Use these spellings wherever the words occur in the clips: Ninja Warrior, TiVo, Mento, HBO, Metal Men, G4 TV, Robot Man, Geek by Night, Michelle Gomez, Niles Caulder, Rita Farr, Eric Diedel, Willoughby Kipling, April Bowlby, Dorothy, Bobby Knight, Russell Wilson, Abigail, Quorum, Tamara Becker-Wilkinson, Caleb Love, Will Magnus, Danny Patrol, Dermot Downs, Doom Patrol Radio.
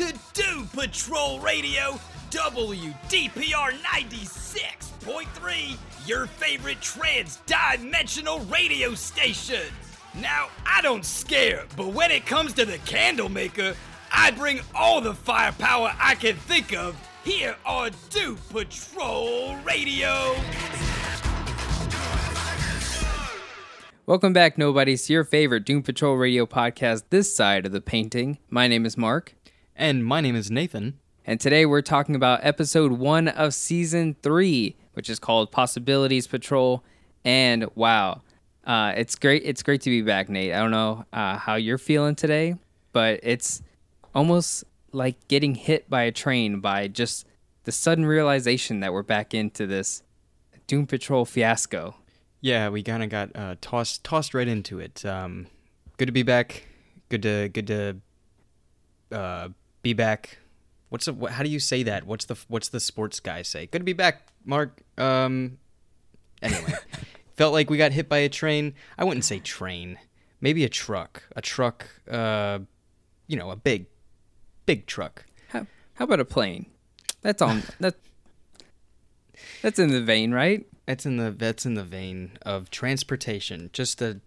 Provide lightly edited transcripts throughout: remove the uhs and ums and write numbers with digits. to Doom Patrol Radio, WDPR 96.3, your favorite trans-dimensional radio station. Now, I don't scare, but when it comes to the Candlemaker, I bring all the firepower I can think of here on Doom Patrol Radio. Welcome back, nobodies, to your favorite Doom Patrol Radio podcast, This Side of the Painting. My name is Mark. And my name is Nathan. And today we're talking about episode 1 of season 3, which is called Possibilities Patrol. And wow, it's great to be back, Nate. I don't know how you're feeling today, but it's almost like getting hit by a train by just the sudden realization that we're back into this Doom Patrol fiasco. Yeah, we kind of got tossed right into it. Good to be back. Good to be back. How do you say that? What's the sports guy say? Good to be back, Mark. Anyway, felt like we got hit by a train. I wouldn't say train. Maybe a truck. A big truck. How about a plane? That's on that's in the vein, right? That's in the vein of transportation. Just a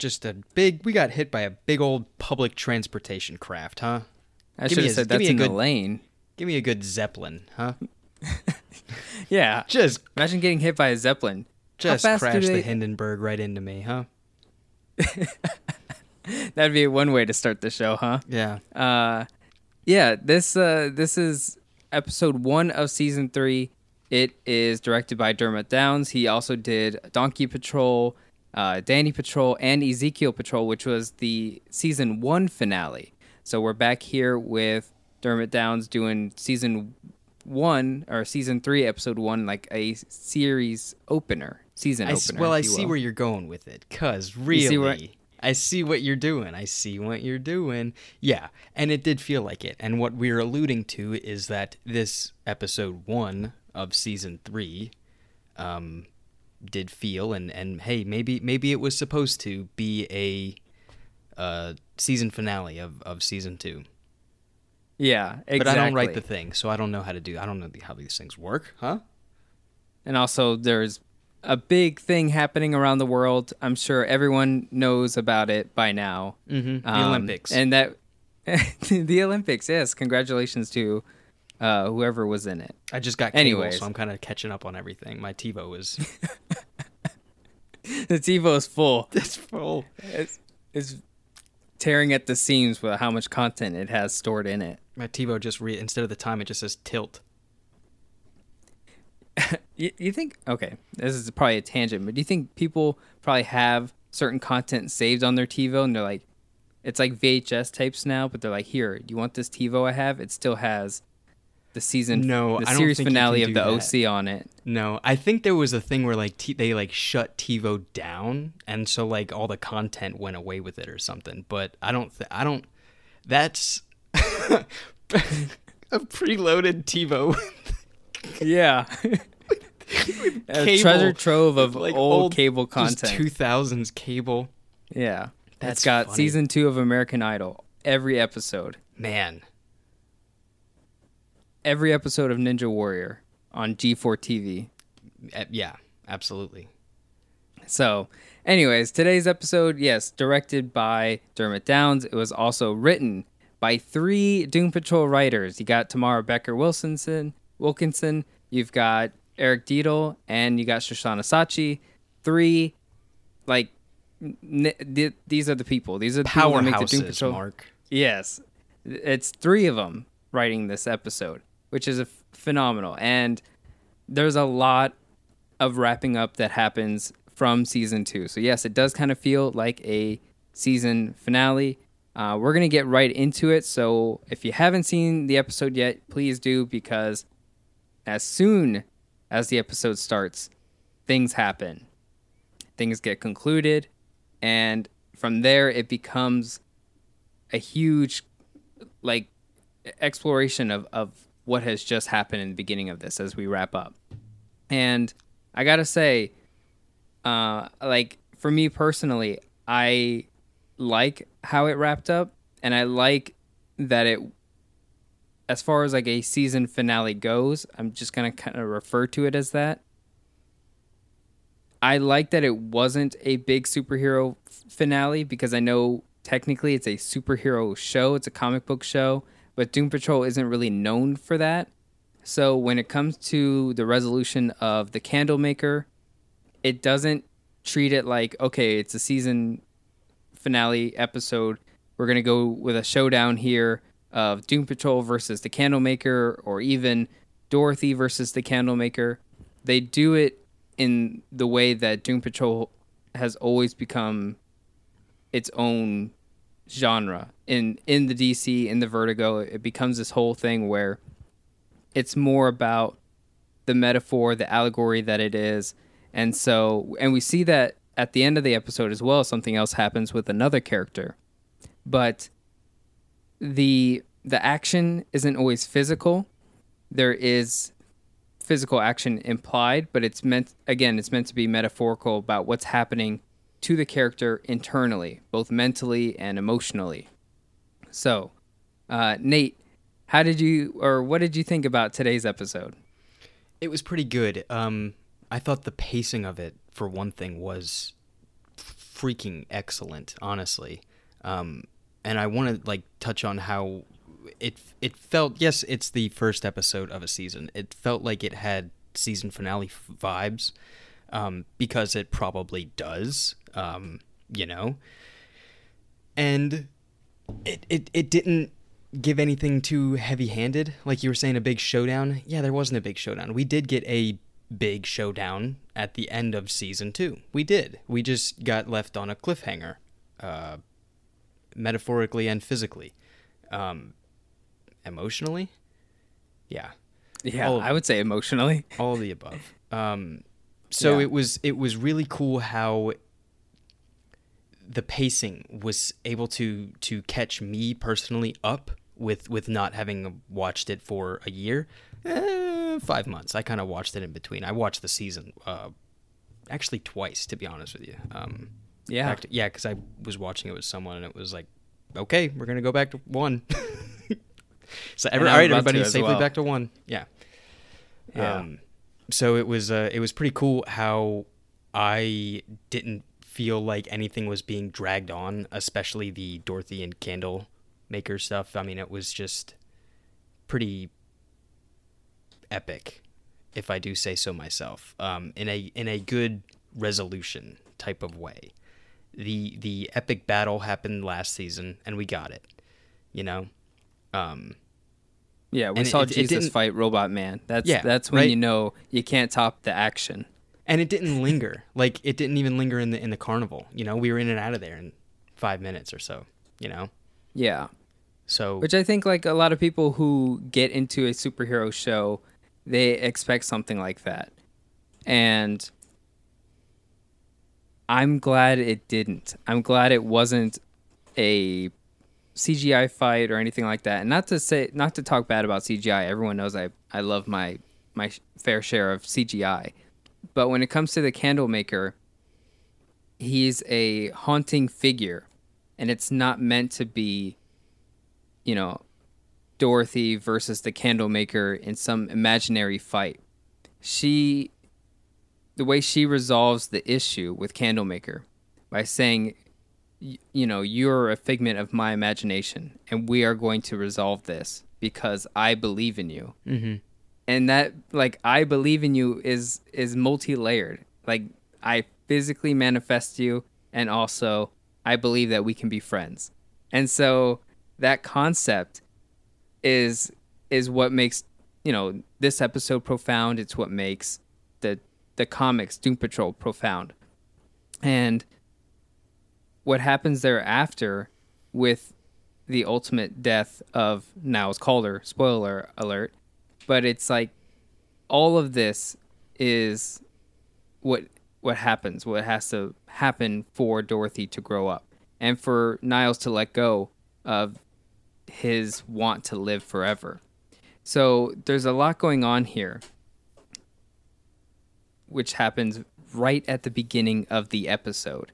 big. We got hit by a big old public transportation craft, huh? I should have said that's in the lane. Give me a good Zeppelin, huh? Yeah. Just imagine getting hit by a Zeppelin. Just crash the Hindenburg right into me, huh? That'd be one way to start the show, huh? Yeah. This is episode 1 of season 3. It is directed by Dermot Downs. He also did Donkey Patrol, Danny Patrol, and Ezekiel Patrol, which was the season 1 finale. So we're back here with Dermot Downs doing season 1 or season 3, episode 1, like a series opener, opener. Well, I see where you're going with it, cause really, I see what you're doing. Yeah, and it did feel like it. And what we're alluding to is that this episode 1 of season 3 did feel and hey, maybe it was supposed to be a season finale of season 2. Yeah, exactly. But I don't write the thing, so I don't know how to I don't know how these things work, huh? And also there's a big thing happening around the world. I'm sure everyone knows about it by now. Mm-hmm. The Olympics. And that the Olympics, yes. Congratulations to whoever was in it. I just got cable, so I'm kind of catching up on everything. My TiVo is... The TiVo is full. It's full. It's tearing at the seams with how much content it has stored in it. My TiVo just... instead of the time, it just says tilt. You think... Okay, this is probably a tangent, but do you think people probably have certain content saved on their TiVo, and they're like... It's like VHS tapes now, but they're like, here, do you want this TiVo I have? It still has... the series finale of the OC on it. No, I think there was a thing where like they like shut TiVo down, and so like all the content went away with it or something. But I don't. That's a preloaded TiVo. Yeah, with a treasure trove of like old cable content. 2000s cable. Yeah, that's got funny. Season 2 of American Idol. Every episode. Man. Every episode of Ninja Warrior on G4 TV. Yeah, absolutely. So, anyways, today's episode, yes, directed by Dermot Downs. It was also written by 3 Doom Patrol writers. You got Tamara Becker-Wilkinson, you've got Eric Diedel, and you got Shoshana Sachi. 3, like, these are the people. These are the people that make the Doom Patrol. Mark. Yes, it's 3 of them writing this episode, which is phenomenal. And there's a lot of wrapping up that happens from season 2. So yes, it does kind of feel like a season finale. We're going to get right into it. So if you haven't seen the episode yet, please do, because as soon as the episode starts, things happen. Things get concluded. And from there, it becomes a huge, like, exploration of what has just happened in the beginning of this as we wrap up. And I gotta say, like, for me personally, I like how it wrapped up, and I like that it as far as like a season finale goes, I'm just going to kind of refer to it as that. I like that it wasn't a big superhero finale because I know technically it's a superhero show. It's a comic book show, but Doom Patrol isn't really known for that. So when it comes to the resolution of the Candlemaker, it doesn't treat it like, okay, it's a season finale episode. We're going to go with a showdown here of Doom Patrol versus the Candlemaker, or even Dorothy versus the Candlemaker. They do it in the way that Doom Patrol has always become its own genre. In the DC, in the Vertigo, it becomes this whole thing where it's more about the metaphor, the allegory that it is. And so, and we see that at the end of the episode as well, something else happens with another character. But the action isn't always physical. There is physical action implied, but it's meant, again, it's meant to be metaphorical about what's happening to the character internally, both mentally and emotionally. So, Nate, what did you think about today's episode? It was pretty good. I thought the pacing of it, for one thing, was freaking excellent, honestly. And I want to touch on how it felt. Yes, it's the first episode of a season. It felt like it had season finale vibes, because it probably does, And it didn't give anything too heavy-handed. Like you were saying, a big showdown. Yeah, there wasn't a big showdown. We did get a big showdown at the end of season 2. We did. We just got left on a cliffhanger, metaphorically and physically, emotionally. Yeah, I would say emotionally. All the above. So yeah. It was really cool how the pacing was able to catch me personally up with not having watched it for a year, 5 months. I kind of watched it in between. I watched the season actually twice, to be honest with you. Yeah, because I was watching it with someone, and it was like, okay, we're going to go back to 1. So, all right, everybody, safely well. Back to 1. Yeah. So it was pretty cool how I didn't feel like anything was being dragged on, especially the Dorothy and Candlemaker stuff. I mean, it was just pretty epic, if I do say so myself, in a good resolution type of way. The epic battle happened last season, and we got it, Yeah, we saw Jesus fight Robot Man. That's when, right? You know you can't top the action. And it didn't linger. It didn't even linger in the carnival. We were in and out of there in 5 minutes or so. Yeah. So, which I think a lot of people who get into a superhero show, they expect something like that, and I'm glad it didn't. I'm glad it wasn't a CGI fight or anything like that. And not to talk bad about CGI. Everyone knows I love my fair share of CGI. But when it comes to the Candlemaker, he's a haunting figure, and it's not meant to be, Dorothy versus the Candlemaker in some imaginary fight. The way she resolves the issue with Candlemaker by saying, you're a figment of my imagination, and we are going to resolve this because I believe in you. Mm-hmm. And that, I believe in you is multi-layered. I physically manifest you, and also I believe that we can be friends. And so that concept is what makes, this episode profound. It's what makes the comics Doom Patrol profound. And what happens thereafter with the ultimate death of Niles Caulder, spoiler alert, but it's all of this is what happens, what has to happen for Dorothy to grow up and for Niles to let go of his want to live forever. So there's a lot going on here, which happens right at the beginning of the episode.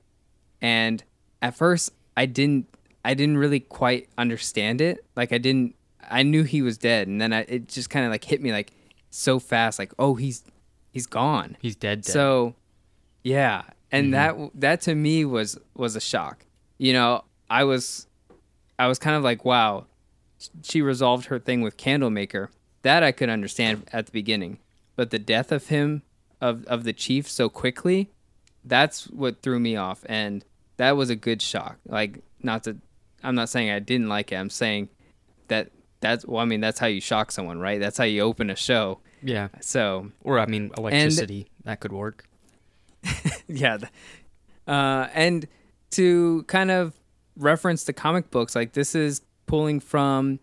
And at first, I didn't really quite understand it. I didn't I knew he was dead, and then it just kind of like hit me like so fast, like, oh, he's gone. He's dead. So, yeah, and mm-hmm. that to me was a shock. You know, I was kind of like, wow, she resolved her thing with Candlemaker. That I could understand at the beginning, but the death of him, of the chief so quickly, that's what threw me off, and that was a good shock. Like, I'm not saying I didn't like it. I'm saying that's how you shock someone, right? That's how you open a show. Yeah. So, or I mean, electricity, that could work. Yeah. And to kind of reference the comic books, like this is pulling from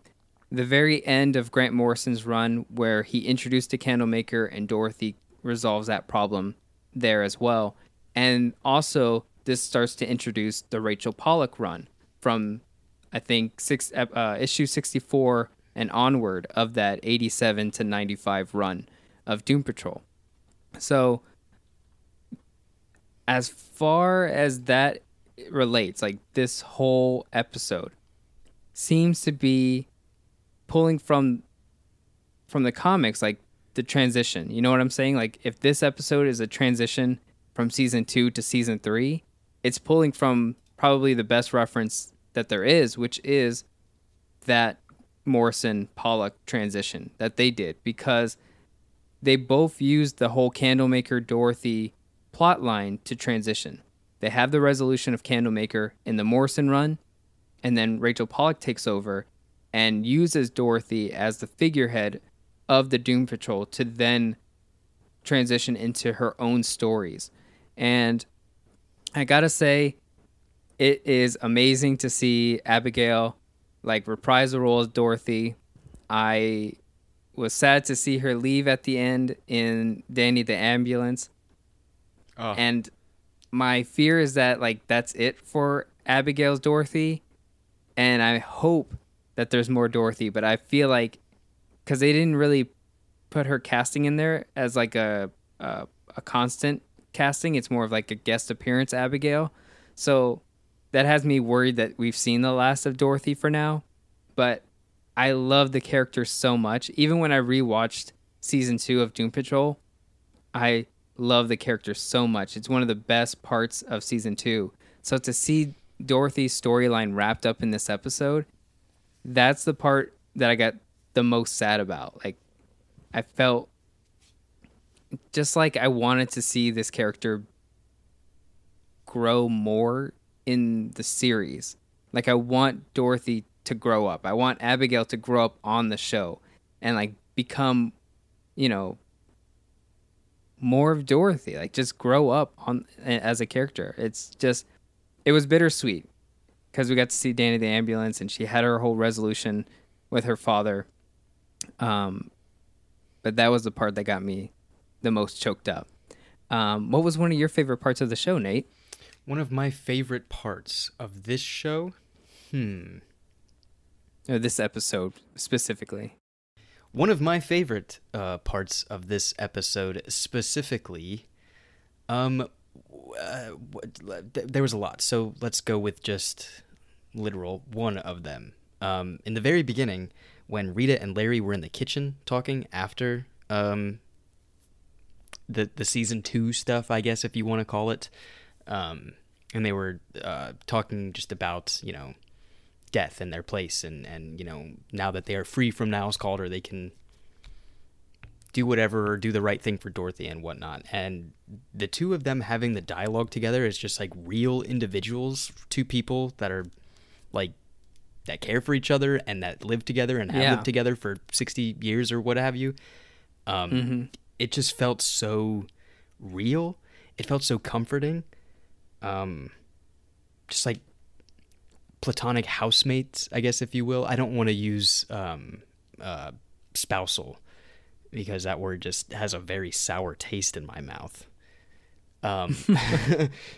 the very end of Grant Morrison's run where he introduced a Candlemaker and Dorothy resolves that problem there as well. And also this starts to introduce the Rachel Pollack run from, I think, issue 64 and onward of that 87 to 95 run of Doom Patrol. So as far as that relates, like this whole episode seems to be pulling from the comics, like the transition. You know what I'm saying? Like if this episode is a transition from season 2 to season 3, it's pulling from probably the best reference that there is, which is that Morrison-Pollock transition that they did, because they both used the whole Candlemaker-Dorothy plotline to transition. They have the resolution of Candlemaker in the Morrison run, and then Rachel Pollack takes over and uses Dorothy as the figurehead of the Doom Patrol to then transition into her own stories. And I gotta say, it is amazing to see Abigail like reprise the role as Dorothy. I was sad to see her leave at the end in Danny the Ambulance. Oh. And my fear is that like that's it for Abigail's Dorothy, and I hope that there's more Dorothy, but I feel like because they didn't really put her casting in there as like a constant casting, it's more of like a guest appearance Abigail. So that has me worried that we've seen the last of Dorothy for now, but I love the character so much. Even when I rewatched season 2 of Doom Patrol, I love the character so much. It's one of the best parts of season 2. So to see Dorothy's storyline wrapped up in this episode, that's the part that I got the most sad about. Like, I felt just like I wanted to see this character grow more in the series. Like, I want Dorothy to grow up. I want Abigail to grow up on the show and like become, you know, more of Dorothy. Like, just grow up on as a character. It's just, it was bittersweet because we got to see Danny the Ambulance and she had her whole resolution with her father. But that was the part that got me the most choked up. What was one of your favorite parts of the show, Nate? One of my favorite parts of this show? Or this episode, specifically. One of my favorite parts of this episode, specifically, there was a lot, so let's go with just literal one of them. In the very beginning, when Rita and Larry were in the kitchen talking after the season 2 stuff, I guess, if you want to call it, and they were talking just about, you know, death and their place, and you know, now that they are free from Niles Caulder, they can do whatever or do the right thing for Dorothy and whatnot. And the two of them having the dialogue together is just like real individuals, two people that are like that care for each other and that live together and have lived together for 60 years or what have you. It just felt so real. It felt so comforting. Just like platonic housemates, I guess, if you will. I don't want to use spousal because that word just has a very sour taste in my mouth.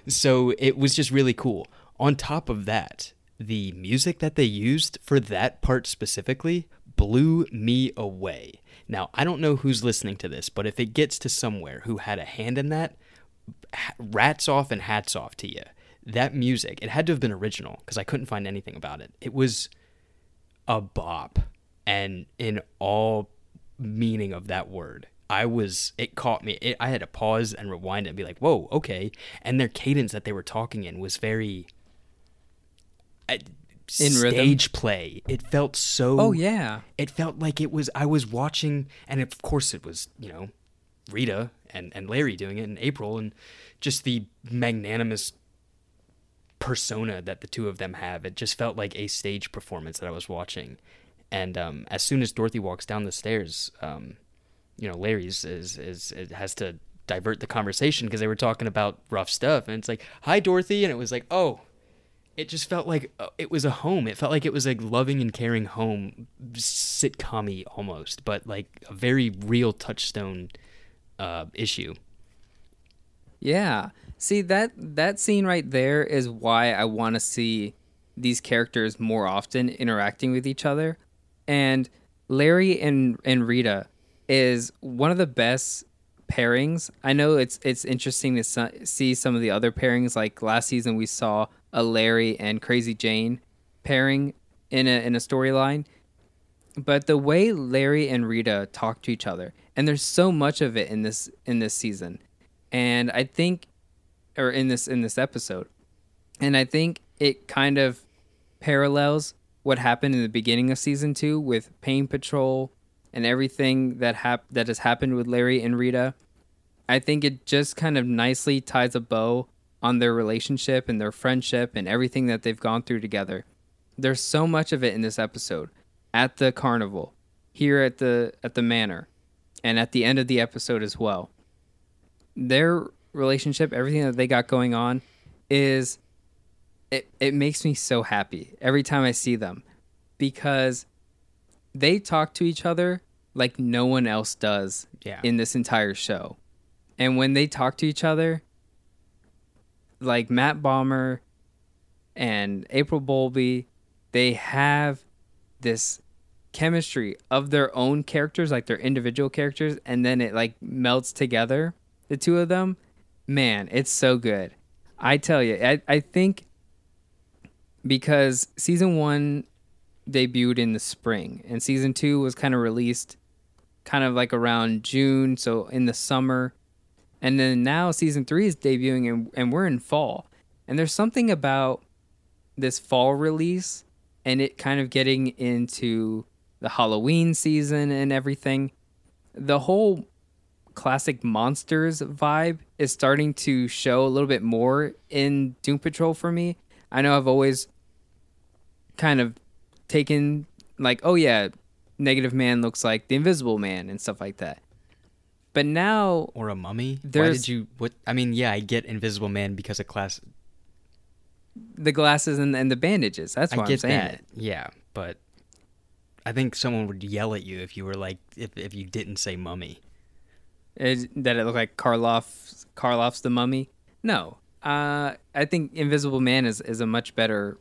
So it was just really cool. On top of that, the music that they used for that part specifically blew me away. Now, I don't know who's listening to this, but if it gets to somewhere who had a hand in that, rats off and hats off to you. That music, it had to have been original because I couldn't find anything about it. It was a bop, and in all meaning of that word. It caught me. I had to pause and rewind it and be like, whoa, okay. And their cadence that they were talking in was very in stage rhythm. Play. It felt so. Oh, yeah. It felt like I was watching, and of course it was, Rita and Larry doing it in April, and just the magnanimous persona that the two of them have. It just felt like a stage performance that I was watching. And as soon as Dorothy walks down the stairs, Larry's is has to divert the conversation because they were talking about rough stuff, and it's like, "Hi, Dorothy," and it was like, "Oh," it just felt like it was a home. It felt like it was a loving and caring home, sitcom-y almost, but like a very real touchstone issue. Yeah, see that scene right there is why I want to see these characters more often interacting with each other, and Larry and Rita is one of the best pairings. I know it's interesting to see some of the other pairings. Like last season, we saw a Larry and Crazy Jane pairing in a storyline. But the way Larry and Rita talk to each other, and there's so much of it in this season, and I think, or in this episode, and I think it kind of parallels what happened in the beginning of season 2 with Pain Patrol. And everything that has happened with Larry and Rita, I think it just kind of nicely ties a bow on their relationship and their friendship and everything that they've gone through together. There's so much of it in this episode, at the carnival, here at the manor, and at the end of the episode as well. Their relationship, everything that they got going on, it makes me so happy every time I see them, because they talk to each other like no one else does in this entire show. And when they talk to each other, like Matt Bomber and April Bowlby, they have this chemistry of their own characters, like their individual characters, and then it like melts together, the two of them. Man, it's so good. I tell you, I think because season 1... debuted in the spring, and season 2 was kind of released kind of like around June, so in the summer, and then now season 3 is debuting and we're in fall, and there's something about this fall release and it kind of getting into the Halloween season and everything. The whole classic monsters vibe is starting to show a little bit more in Doom Patrol for me. I know I've always kind of taken like, oh yeah, Negative Man looks like the Invisible Man and stuff like that, but now, or a mummy. I get Invisible Man because of the glasses and the bandages. That's why I'm saying that. Yeah, but I think someone would yell at you if you were like, if you didn't say mummy, that it looked like Karloff's the Mummy. No, I think Invisible Man is a much better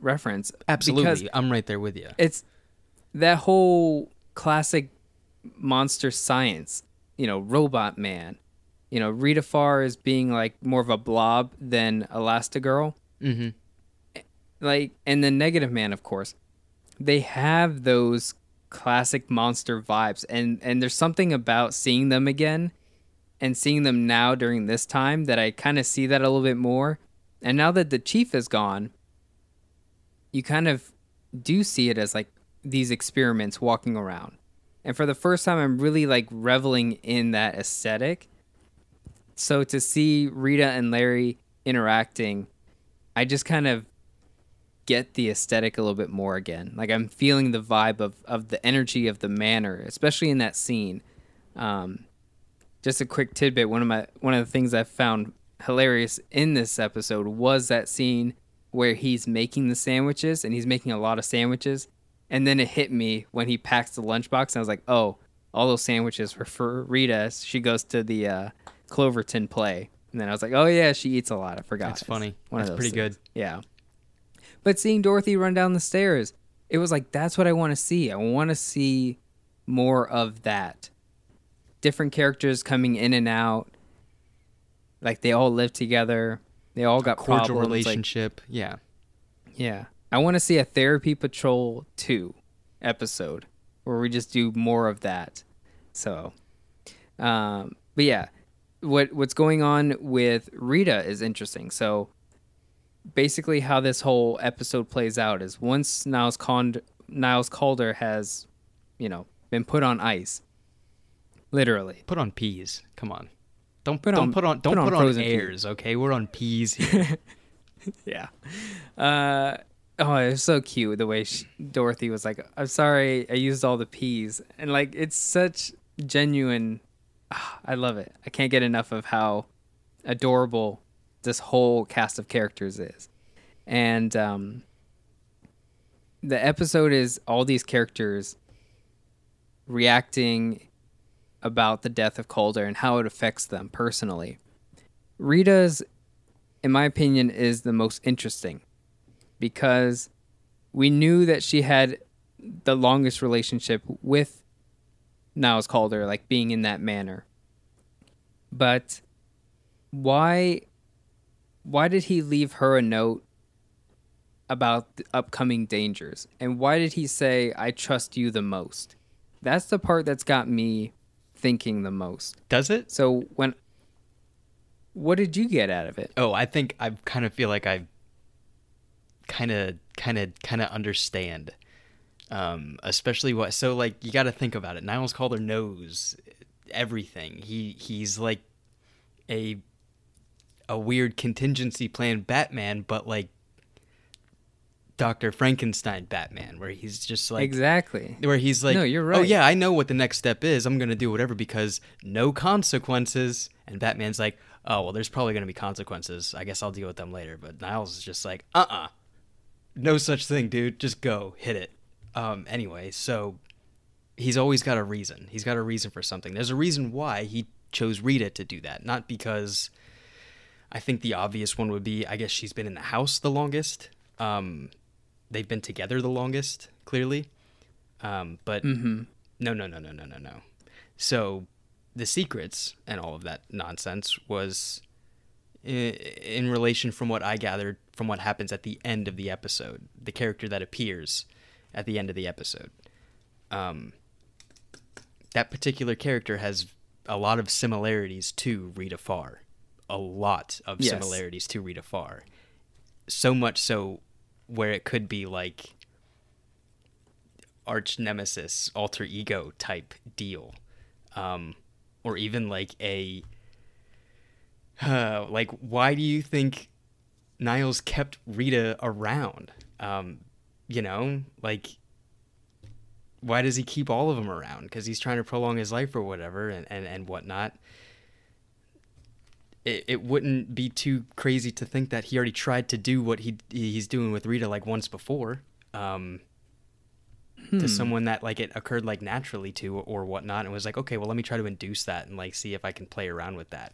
reference. Absolutely, I'm right there with you. It's that whole classic monster science, Robot Man, Rita Farr is being like more of a blob than Elastigirl. Mm-hmm. Like, and then Negative Man, of course, they have those classic monster vibes, and there's something about seeing them again and seeing them now during this time that I kind of see that a little bit more. And now that the chief is gone, you kind of do see it as like these experiments walking around. And for the first time, I'm really like reveling in that aesthetic. So to see Rita and Larry interacting, I just kind of get the aesthetic a little bit more again. Like I'm feeling the vibe of the energy of the manor, especially in that scene. Just a quick tidbit. One of the things I found hilarious in this episode was that scene where he's making the sandwiches, and he's making a lot of sandwiches, and then it hit me when he packs the lunchbox, and I was like, oh, all those sandwiches were for Rita. She goes to the Cloverton play, and then I was like, oh yeah, she eats a lot. I forgot. That's funny. That's pretty good. Yeah. But seeing Dorothy run down the stairs, it was like, that's what I want to see. I want to see more of that. Different characters coming in and out. Like, they all live together. They all got problems. Cordial relationship, like, yeah. I want to see a Therapy Patrol 2 episode where we just do more of that. So, but yeah, what's going on with Rita is interesting. So basically how this whole episode plays out is once Niles Caulder has, been put on ice, literally. Put on peas. Come on. Don't put on airs, okay? We're on peas here. Yeah. Oh, it was so cute the way Dorothy was like, "I'm sorry, I used all the peas," and like it's such genuine. I love it. I can't get enough of how adorable this whole cast of characters is, and the episode is all these characters reacting about the death of Caulder and how it affects them personally. Rita's, in my opinion, is the most interesting because we knew that she had the longest relationship with Niles Caulder, like being in that manner. But why did he leave her a note about the upcoming dangers? And why did he say, "I trust you the most"? That's the part that's got me thinking the most. Does it? So what did you get out of it? Oh, I think I kind of feel like I kind of understand, especially what. So like you got to think about it. Niles Caulder knows everything. He's like a weird contingency plan Batman, but like Dr. Frankenstein Batman, where he's just like... Exactly. Where he's like, "No, you're right. Oh, yeah, I know what the next step is. I'm going to do whatever because no consequences." And Batman's like, "Oh, well, there's probably going to be consequences. I guess I'll deal with them later." But Niles is just like, "Uh-uh. No such thing, dude. Just go. Hit it." Anyway, so he's always got a reason. He's got a reason for something. There's a reason why he chose Rita to do that. Not because... I think the obvious one would be, I guess she's been in the house the longest. They've been together the longest, clearly. But no. So the secrets and all of that nonsense was in relation from what I gathered from what happens at the end of the episode, the character that appears at the end of the episode. That particular character has a lot of similarities to Rita Farr. A lot of similarities to Rita Farr. So much so where it could be like arch nemesis, alter ego type deal. Or even like why do you think Niles kept Rita around? Why does he keep all of them around? Because he's trying to prolong his life or whatever and whatnot. It wouldn't be too crazy to think that he already tried to do what he's doing with Rita like once before, to someone that like it occurred like naturally to or whatnot, and was like, "Okay, well, let me try to induce that and like see if I can play around with that."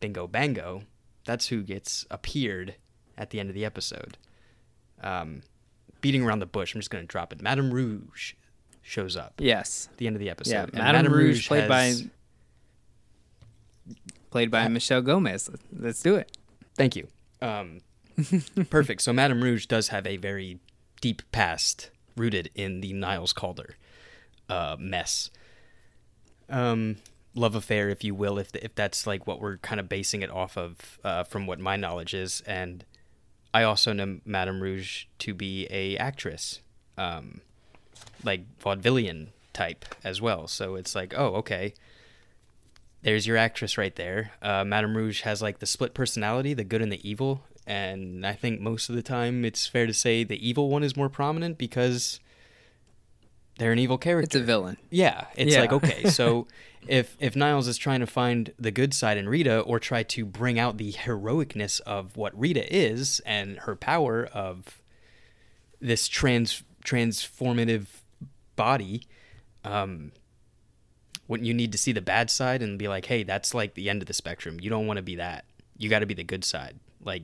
Bingo bango, that's who gets appeared at the end of the episode. Beating around the bush, I'm just gonna drop it. Madame Rouge shows up. Yes, at the end of the episode. Yeah, Madame Rouge played by Michelle Gomez. Let's do it. Thank you. Perfect. So Madame Rouge does have a very deep past rooted in the Niles Caulder mess. Love affair, if you will, if that's like what we're kind of basing it off of from what my knowledge is. And I also know Madame Rouge to be a actress, like vaudevillian type as well. So it's like, oh, okay. There's your actress right there. Madame Rouge has like the split personality, the good and the evil. And I think most of the time it's fair to say the evil one is more prominent because they're an evil character. It's a villain. Yeah. Like, okay, so if Niles is trying to find the good side in Rita or try to bring out the heroicness of what Rita is and her power of this transformative body, wouldn't you need to see the bad side and be like, "Hey, that's like the end of the spectrum. You don't want to be that. You got to be the good side. Like,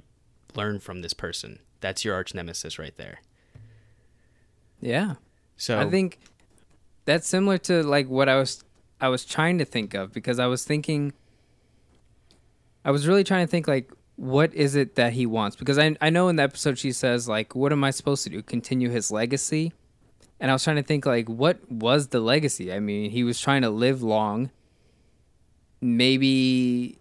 learn from this person. That's your arch nemesis right there." Yeah. So I think that's similar to like what I was trying to think of, because I was really trying to think like, what is it that he wants? Because I know in the episode she says like, "What am I supposed to do? Continue his legacy?" And I was trying to think, like, what was the legacy? I mean, he was trying to live long. Maybe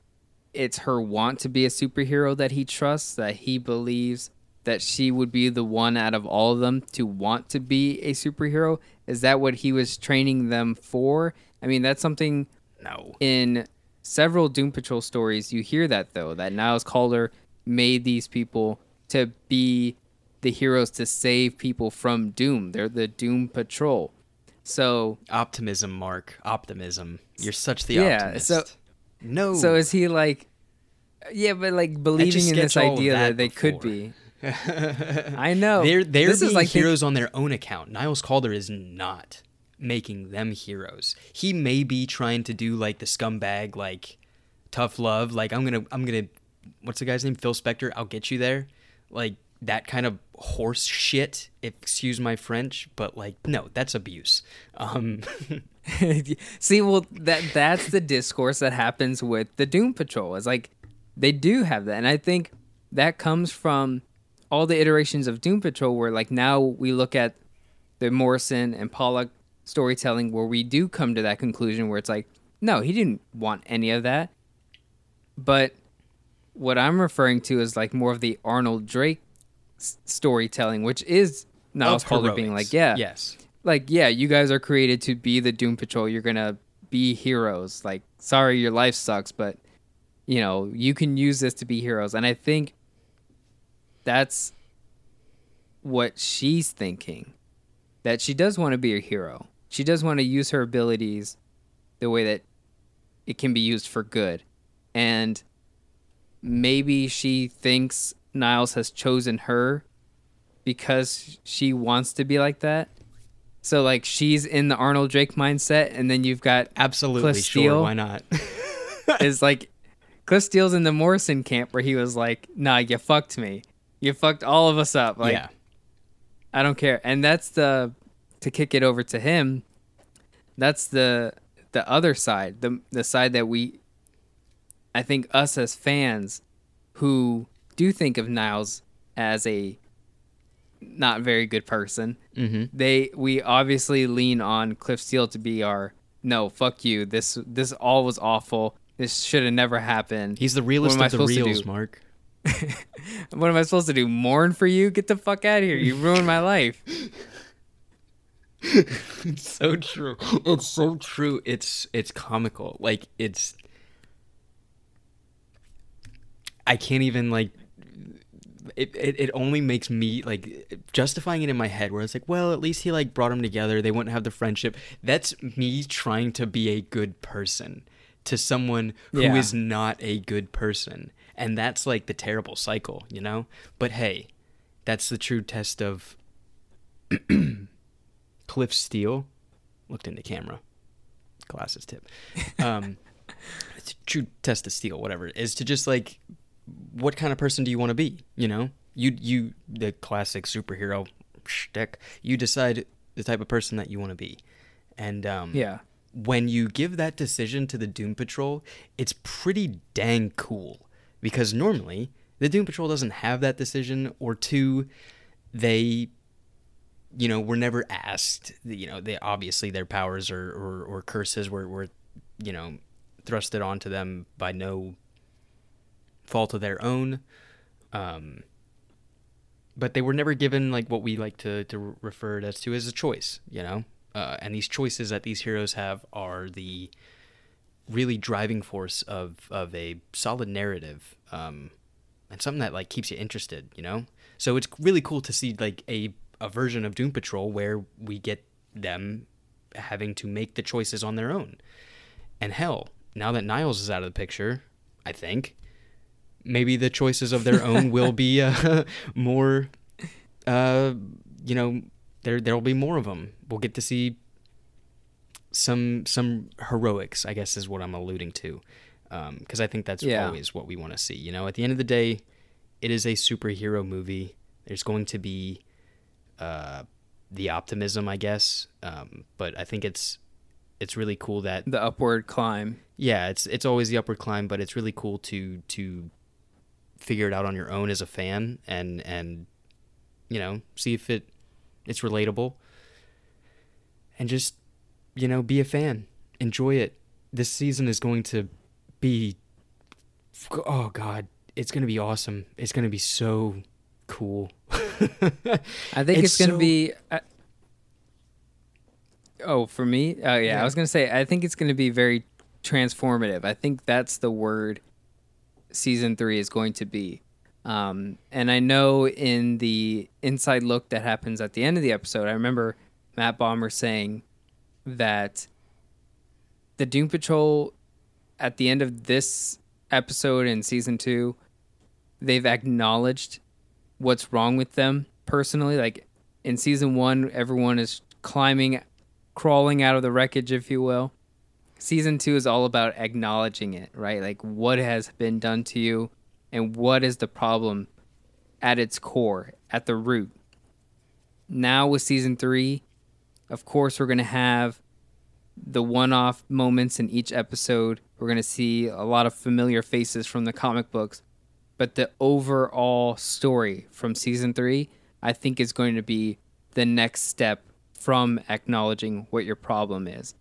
it's her want to be a superhero that he trusts, that he believes that she would be the one out of all of them to want to be a superhero. Is that what he was training them for? I mean, that's something... No. In several Doom Patrol stories, you hear that, though, that Niles Caulder made these people to be the heroes to save people from doom. They're the Doom Patrol. So optimism, Mark. Optimism. You're such the optimist. So, no. So is he like... Yeah, but like believing in this idea that they could be... I know. They're being like heroes on their own account. Niles Caulder is not making them heroes. He may be trying to do like the scumbag, like tough love, like I'm gonna what's the guy's name? Phil Spector, I'll get you there. Like that kind of horse shit, excuse my French, but like no, that's abuse. See, well that's the discourse that happens with the Doom Patrol. It's like they do have that, and I think that comes from all the iterations of Doom Patrol where, like, now we look at the Morrison and Pollack storytelling where we do come to that conclusion where it's like, no, he didn't want any of that. But what I'm referring to is, like, more of the Arnold Drake storytelling, which is Niles Caulder being like, yeah. Yes. Like, yeah, you guys are created to be the Doom Patrol. You're going to be heroes. Like, sorry, your life sucks, but, you know, you can use this to be heroes. And I think that's what she's thinking, that she does want to be a hero. She does want to use her abilities the way that it can be used for good. And maybe she thinks Niles has chosen her because she wants to be like that. So, like, she's in the Arnold Drake mindset, and then you've got Cliff Steele. Sure, why not? It's like, Cliff Steele's in the Morrison camp where he was like, nah, you fucked me. You fucked all of us up. Like, yeah. I don't care. And that's to kick it over to him, that's the other side, the side that I think us as fans who do think of Niles as a not very good person, we obviously lean on Cliff Steele to be our, no, fuck you, this all was awful, this should have never happened. He's the realest of the reals, Mark. What am I supposed to do? Mourn for you? Get the fuck out of here. You ruined my life. It's so true. It's so true. It's comical. Like, it's... I can't even, like... It only makes me, like, justifying it in my head where it's like, well, at least he, like, brought them together. They wouldn't have the friendship. That's me trying to be a good person to someone who is not a good person. And that's, like, the terrible cycle, you know? But, hey, that's the true test of Cliff Steele. Looked into camera. Glasses tip. It's a true test of Steele, whatever. Is to just, like, what kind of person do you want to be, you know? You the classic superhero shtick. You decide the type of person that you want to be. And, when you give that decision to the Doom Patrol, it's pretty dang cool. Because normally, the Doom Patrol doesn't have that decision, or two, they, you know, were never asked. You know, they obviously their powers or curses were, you know, thrusted onto them by no fault of their own. But they were never given, like, what we like to refer to as a choice, you know? And these choices that these heroes have are the really driving force of a solid narrative, and something that, like, keeps you interested, you know? So it's really cool to see, like, a version of Doom Patrol where we get them having to make the choices on their own. And hell, now that Niles is out of the picture, I think maybe the choices of their own will be more, you know, there'll be more of them. We'll get to see some heroics, I guess, is what I'm alluding to, because I think that's always what we want to see. You know, at the end of the day, it is a superhero movie. There's going to be the optimism, I guess, but I think it's really cool that the upward climb. Yeah, it's always the upward climb, but it's really cool to figure it out on your own as a fan and you know, see if it's relatable. and just, you know, be a fan. Enjoy it. This season is going to be, oh God, it's going to be awesome. It's going to be so cool. I think it's going to be... Oh, for me? Oh, yeah. I was going to say, I think it's going to be very transformative. I think that's the word season 3 is going to be. And I know in the inside look that happens at the end of the episode, I remember Matt Bomber saying that the Doom Patrol at the end of this episode in season 2, they've acknowledged what's wrong with them personally. Like in season 1, everyone is crawling out of the wreckage, if you will. Season 2 is all about acknowledging it, right? Like what has been done to you and what is the problem at its core, at the root. Now with season 3, of course, we're going to have the one-off moments in each episode. We're going to see a lot of familiar faces from the comic books, but the overall story from season 3, I think, is going to be the next step from acknowledging what your problem is,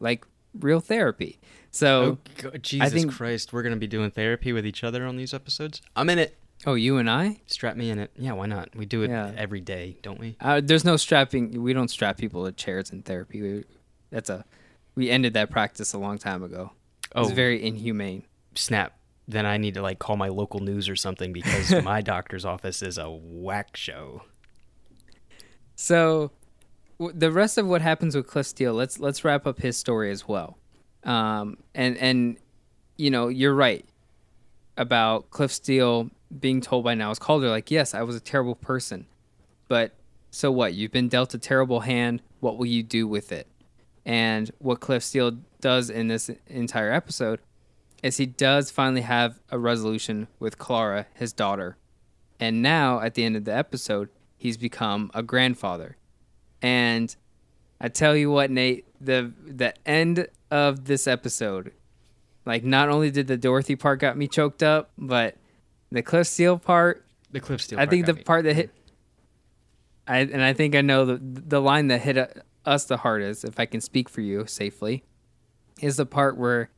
like real therapy. So, oh, God, Jesus Christ, we're going to be doing therapy with each other on these episodes. I'm in it. Oh, you and I? Strap me in it. Yeah, why not? We do it every day, don't we? There's no strapping. We don't strap people to chairs in therapy. We ended that practice a long time ago. Oh, it's very inhumane. Snap. Then I need to like call my local news or something because my doctor's office is a whack show. So, the rest of what happens with Cliff Steele, let's wrap up his story as well. And you know, you're right about Cliff Steele being told by Niles Caulder, like, yes, I was a terrible person, but so what? You've been dealt a terrible hand. What will you do with it? And what Cliff Steele does in this entire episode is he does finally have a resolution with Clara, his daughter. And now at the end of the episode, he's become a grandfather. And I tell you what, Nate, the end of this episode, like, not only did the Dorothy part got me choked up, but the Cliff Steele part, I think I know the line that hit us the hardest, if I can speak for you safely, is the part where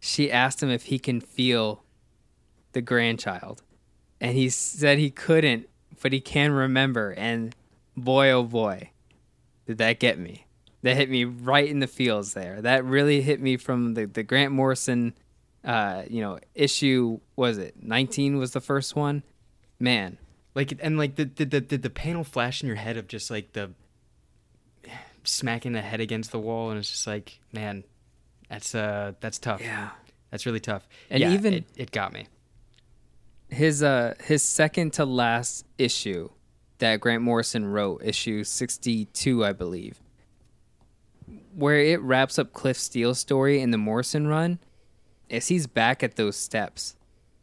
she asked him if he can feel the grandchild, and he said he couldn't, but he can remember. And boy, oh boy, did that get me. That hit me right in the feels there. That really hit me from the Grant Morrison, issue, was it 19 was the first one? Man. Like, and like the panel flash in your head of just like the smacking the head against the wall, and it's just like, man, that's tough. Yeah. That's really tough. And yeah, even it got me. His second to last issue that Grant Morrison wrote, issue 62, I believe, where it wraps up Cliff Steele's story in the Morrison run, is he's back at those steps,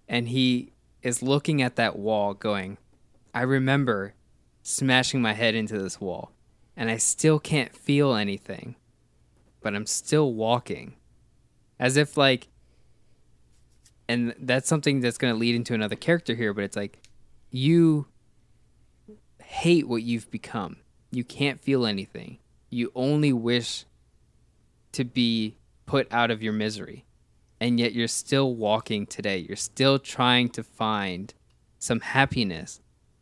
and he is looking at that wall going, I remember smashing my head into this wall, and I still can't feel anything, but I'm still walking. As if like, and that's something that's going to lead into another character here, but it's like, you hate what you've become. You can't feel anything. You only wish to be put out of your misery. And yet you're still walking today. You're still trying to find some happiness.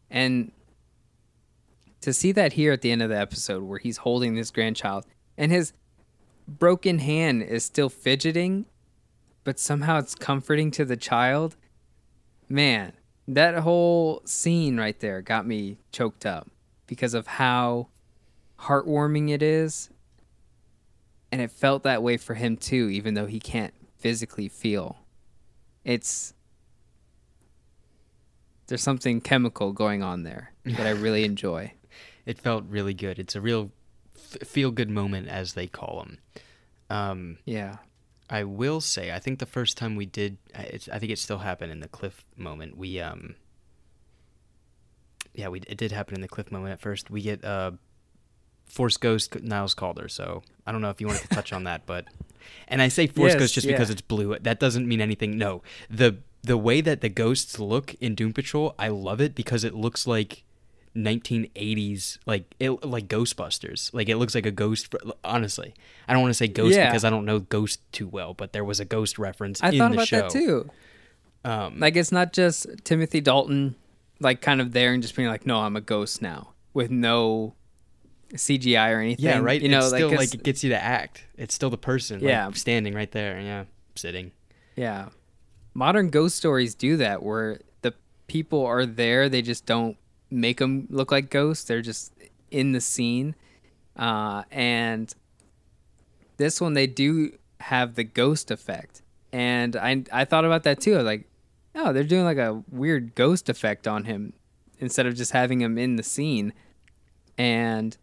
And to see that here at the end of the episode where he's holding this grandchild and his broken hand is still fidgeting, but somehow it's comforting to the child. Man, that whole scene right there got me choked up because of how heartwarming it is. And it felt that way for him too, even though he can't physically feel. There's something chemical going on there that I really enjoy. It felt really good. It's a real feel-good moment, as they call them. Yeah. I will say, I think the first time we did, I think it still happened in the Cliff moment. It did happen in the Cliff moment at first. We get Force Ghost Niles Caulder, so I don't know if you wanted to touch on that, but... And I say Force Ghost just because it's blue. That doesn't mean anything. No. The way that the ghosts look in Doom Patrol, I love it because it looks like 1980s, like Ghostbusters. Like, it looks like a ghost. Honestly, I don't want to say ghost because I don't know ghost too well, but there was a ghost reference in the show. I thought about that too. Like, it's not just Timothy Dalton, like, kind of there and just being like, no, I'm a ghost now, with no CGI or anything. Yeah, right. You know, it's still, like, it gets you to act. It's still the person standing right there. Yeah, sitting. Yeah. Modern ghost stories do that, where the people are there. They just don't make them look like ghosts. They're just in the scene. And this one, they do have the ghost effect. And I thought about that too. I was like, oh, they're doing like a weird ghost effect on him instead of just having him in the scene. And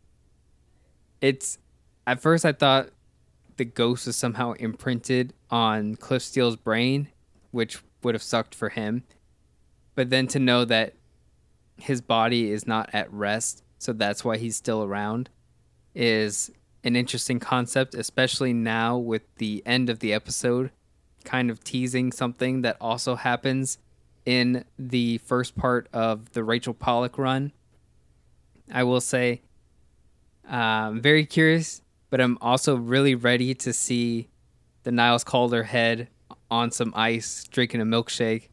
it's, at first I thought the ghost was somehow imprinted on Cliff Steele's brain, which would have sucked for him. But then to know that his body is not at rest, so that's why he's still around, is an interesting concept, especially now with the end of the episode kind of teasing something that also happens in the first part of the Rachel Pollack run. I will say, I'm very curious, but I'm also really ready to see the Niles Caulder head on some ice drinking a milkshake.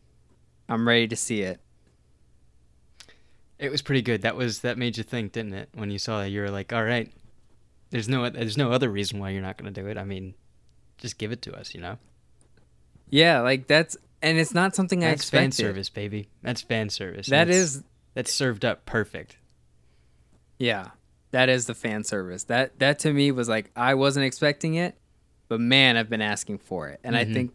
I'm ready to see it. It was pretty good. That made you think, didn't it? When you saw it, you were like, all right, there's no other reason why you're not going to do it. I mean, just give it to us, you know? Yeah, like that's, and it's not something I expected. That's fan service, baby. That's fan service. That's served up perfect. Yeah, that is the fan service. That to me was like, I wasn't expecting it, but man, I've been asking for it. And I think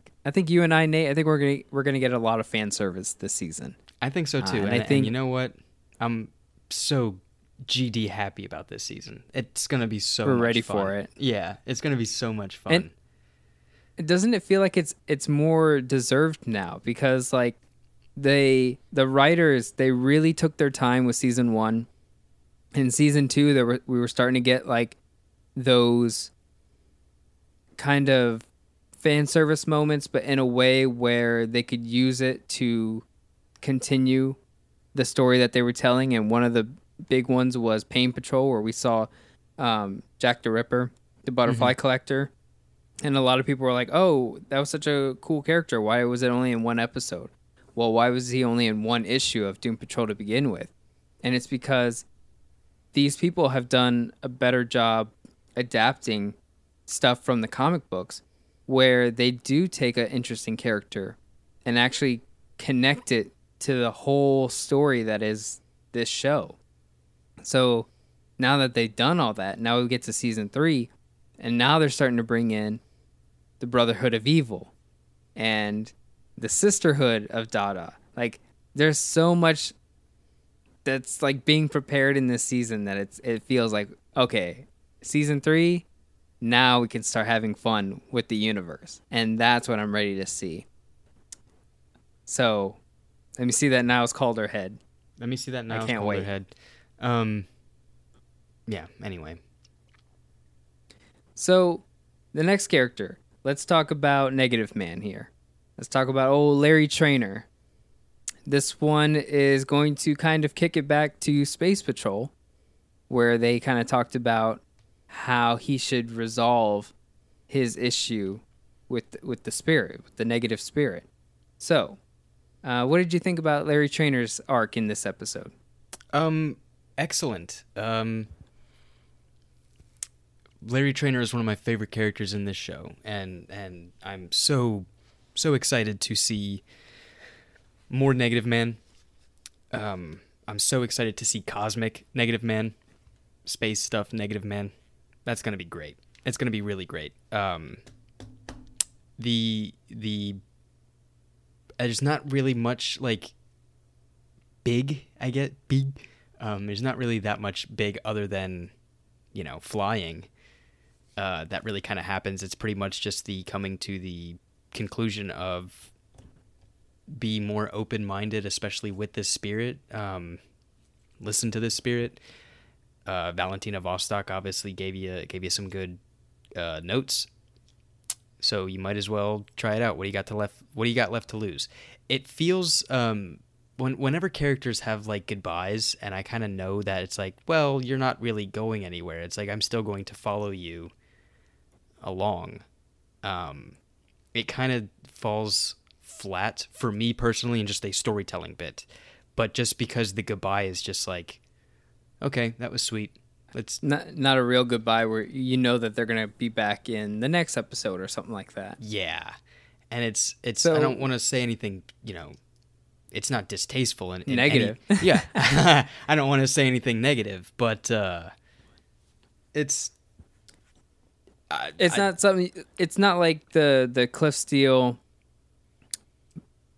you and I, Nate, I think we're gonna get a lot of fan service this season. I think so too. And you know what? I'm so GD happy about this season. It's gonna be so much fun. We're ready for it. Yeah, it's gonna be so much fun. And doesn't it feel like it's more deserved now? Because like the writers, they really took their time with season one. In season two, we were starting to get like those kind of fan service moments, but in a way where they could use it to continue the story that they were telling. And one of the big ones was Pain Patrol, where we saw Jack the Ripper, the butterfly collector. And a lot of people were like, oh, that was such a cool character. Why was it only in one episode? Well, why was he only in one issue of Doom Patrol to begin with? And it's because these people have done a better job adapting stuff from the comic books, where they do take an interesting character and actually connect it to the whole story that is this show. So now that they've done all that, now we get to season three, and now they're starting to bring in the Brotherhood of Evil and the Sisterhood of Dada. Like, there's so much that's like being prepared in this season that it feels like, okay, season three, now we can start having fun with the universe. And that's what I'm ready to see. So let me see that Niles Caulder head. Let me see that Niles Caulder head. Yeah, anyway. So the next character, let's talk about Negative Man here. Let's talk about old Larry Trainor. This one is going to kind of kick it back to Space Patrol, where they kind of talked about how he should resolve his issue with the spirit, with the negative spirit. So, what did you think about Larry Trainor's arc in this episode? Excellent. Larry Trainor is one of my favorite characters in this show, and I'm so excited to see more Negative Man. I'm so excited to see cosmic Negative Man, space stuff Negative Man. That's going to be great. It's going to be really great. There's not really much like big, I get big. There's not really that much big other than, you know, flying. That really kind of happens. It's pretty much just the coming to the conclusion of be more open-minded, especially with this spirit. Listen to this spirit. Valentina Vostok obviously gave you some good notes, so you might as well try it out. What do you got left to lose? It feels whenever characters have like goodbyes, and I kind of know that it's like, well, you're not really going anywhere. It's like, I'm still going to follow you along. It kind of falls flat for me personally in just a storytelling bit. But just because the goodbye is just like, okay, that was sweet. It's not a real goodbye where you know that they're going to be back in the next episode or something like that. Yeah. And it's I don't want to say anything, you know, it's not distasteful and negative. Yeah. I don't want to say anything negative, but it's not something, it's not like the Cliff Steele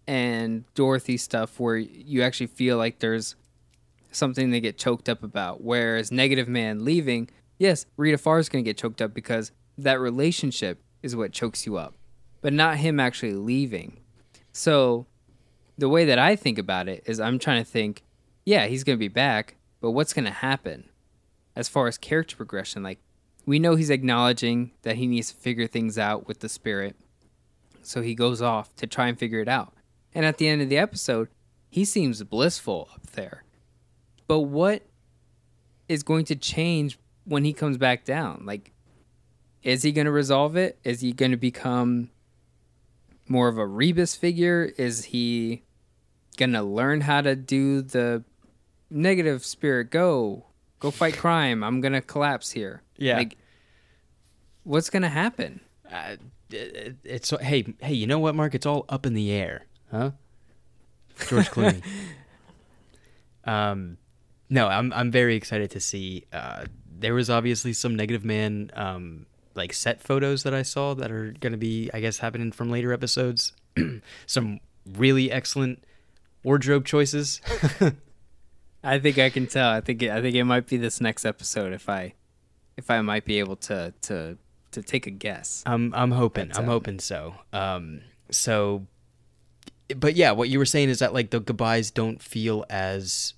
and Dorothy stuff where you actually feel like there's something they get choked up about. Whereas Negative Man leaving, yes, Rita Farr is going to get choked up because that relationship is what chokes you up, but not him actually leaving. So the way that I think about it is I'm trying to think, yeah, he's going to be back, but what's going to happen as far as character progression? Like, we know he's acknowledging that he needs to figure things out with the spirit. So he goes off to try and figure it out. And at the end of the episode, he seems blissful up there. But what is going to change when he comes back down? Like, is he going to resolve it? Is he going to become more of a Rebus figure? Is he going to learn how to do the negative spirit? Go fight crime. I'm going to collapse here. Yeah. Like, what's going to happen? It's hey, you know what, Mark? It's all up in the air, huh? George Clooney. No, I'm very excited to see. There was obviously some Negative Man like set photos that I saw that are going to be, I guess, happening from later episodes. Some really excellent wardrobe choices. I think I can tell. I think it might be this next episode if I might be able to take a guess. I'm hoping. I'm hoping so. But yeah, what you were saying is that like the goodbyes don't feel as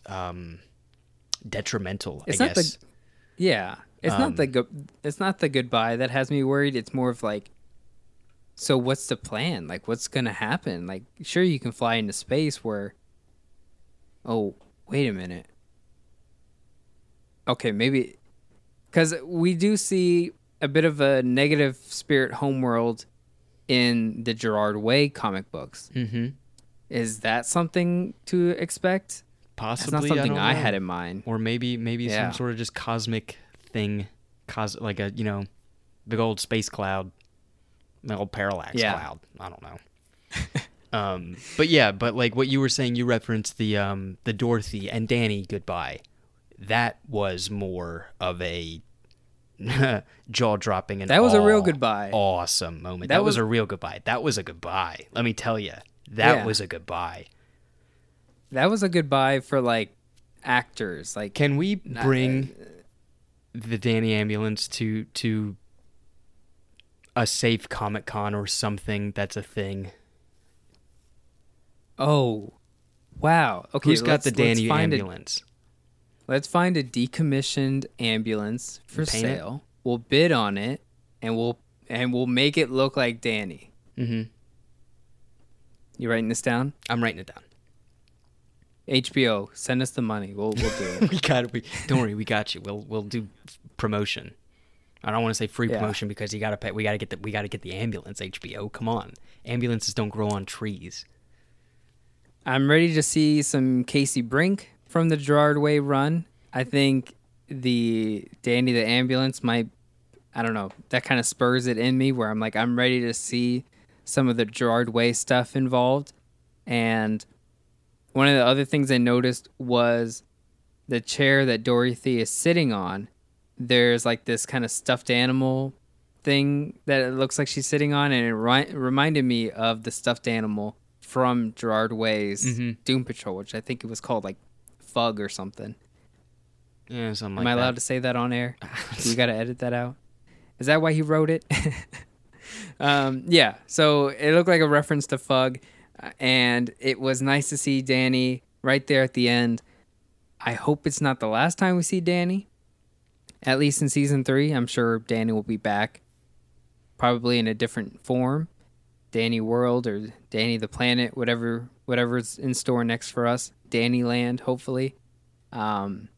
detrimental. I guess. It's not the goodbye that has me worried. It's more of like, so what's the plan? Like, what's gonna happen? Like, sure, you can fly into space where. Oh, wait a minute. Okay, maybe, because we do see a bit of a negative spirit homeworld in the Gerard Way comic books. Mm-hmm. Is that something to expect? Possibly. That's not something I had in mind. Or maybe some sort of just cosmic thing, like a, you know, big old space cloud, an old parallax cloud. I don't know. But like what you were saying, you referenced the Dorothy and Danny goodbye. That was more of a jaw-dropping and that was a real goodbye. Awesome moment. That was a real goodbye. That was a goodbye. Let me tell you, that was a goodbye. That was a goodbye for like actors. Like, can we bring the Danny Ambulance to a safe Comic-Con or something that's a thing? Oh, wow. Okay, who's got the Danny Ambulance? Let's find a decommissioned ambulance for sale. We'll bid on it, and we'll make it look like Danny. Mm-hmm. You writing this down? I'm writing it down. HBO, send us the money. We'll do it. We got it. Don't worry, we got you. We'll do promotion. I don't want to say free promotion because you got to pay. We got to get the ambulance. HBO, come on. Ambulances don't grow on trees. I'm ready to see some Casey Brink from the Gerard Way run. I think the Danny the Ambulance might. I don't know. That kind of spurs it in me where I'm like, I'm ready to see some of the Gerard Way stuff involved. And one of the other things I noticed was the chair that Dorothy is sitting on. There's like this kind of stuffed animal thing that it looks like she's sitting on, and it reminded me of the stuffed animal from Gerard Way's Doom Patrol, which I think it was called like Fug or something. Yeah, something like that. Am I allowed to say that on air? Do we got to edit that out? Is that why he wrote it? Yeah, so it looked like a reference to Fug. And it was nice to see Danny right there at the end. I hope it's not the last time we see Danny. At least in season 3, I'm sure Danny will be back. Probably in a different form. Danny World or Danny the Planet, whatever whatever's in store next for us. Dannyland, hopefully. But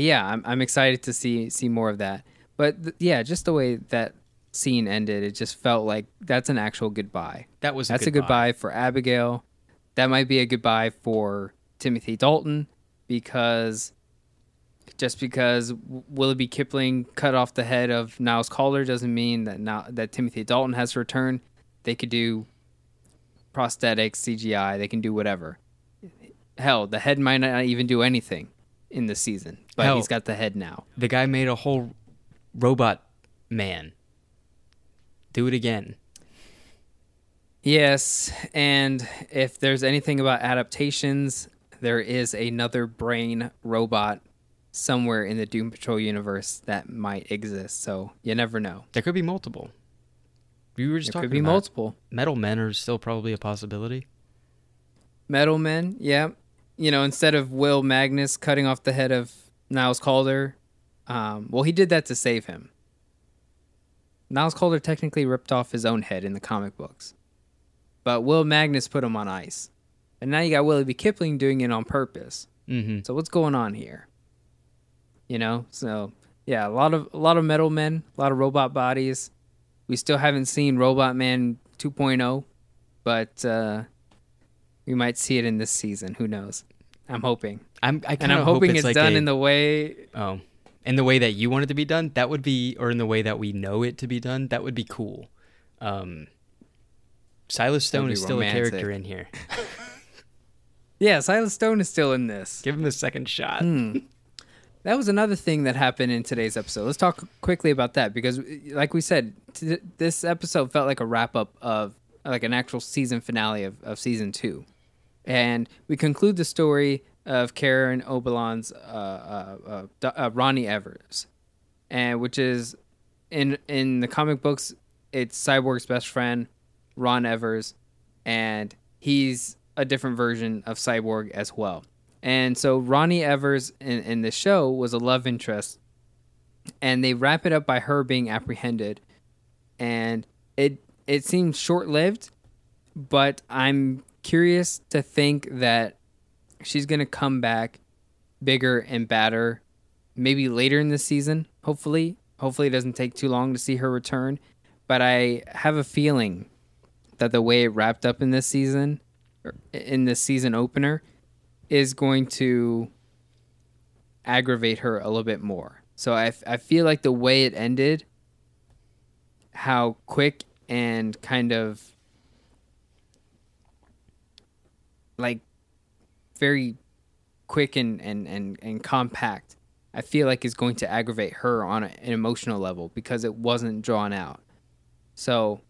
yeah, I'm excited to see more of that. But yeah, just the way that scene ended, it just felt like that's an actual goodbye. That's a goodbye for Abigail. That might be a goodbye for Timothy Dalton, because Willoughby Kipling cut off the head of Niles Caulder doesn't mean that Timothy Dalton has to return. They could do prosthetics, CGI, they can do whatever. Hell, the head might not even do anything in the season, but he's got the head now. The guy made a whole Robot Man. Do it again. Yes, and if there's anything about adaptations, there is another brain robot somewhere in the Doom Patrol universe that might exist, so you never know. There could be multiple. We were just talking about multiple. Metal Men are still probably a possibility. Metal Men, yeah. You know, instead of Will Magnus cutting off the head of Niles Caulder, well, he did that to save him. Niles Caulder technically ripped off his own head in the comic books. But Will Magnus put him on ice. And now you got Willoughby Kipling doing it on purpose. Mm-hmm. So what's going on here? You know, so yeah, a lot of Metal Men, a lot of robot bodies. We still haven't seen Robot Man 2.0, but we might see it in this season. Who knows? I'm hoping. I'm hoping it's like done in the way that you want it to be done. That would be, or in the way that we know it to be done. That would be cool. Silas Stone is still romantic. A character in here. Yeah, Silas Stone is still in this. Give him a second shot. That was another thing that happened in today's episode. Let's talk quickly about that because, like we said, this episode felt like a wrap-up of like an actual season finale of season 2. And we conclude the story of Karen Obalon's Ronnie Evers, and which is, in the comic books, it's Cyborg's best friend, Ron Evers, and he's a different version of Cyborg as well. And so Ronnie Evers in the show was a love interest, and they wrap it up by her being apprehended. And it seems short-lived, but I'm curious to think that she's going to come back bigger and badder maybe later in the season, hopefully. Hopefully it doesn't take too long to see her return. But I have a feeling that the way it wrapped up in this season, or in this season opener, is going to aggravate her a little bit more. So I feel like the way it ended, how quick and kind of like very quick and compact, I feel like is going to aggravate her on an emotional level because it wasn't drawn out. So,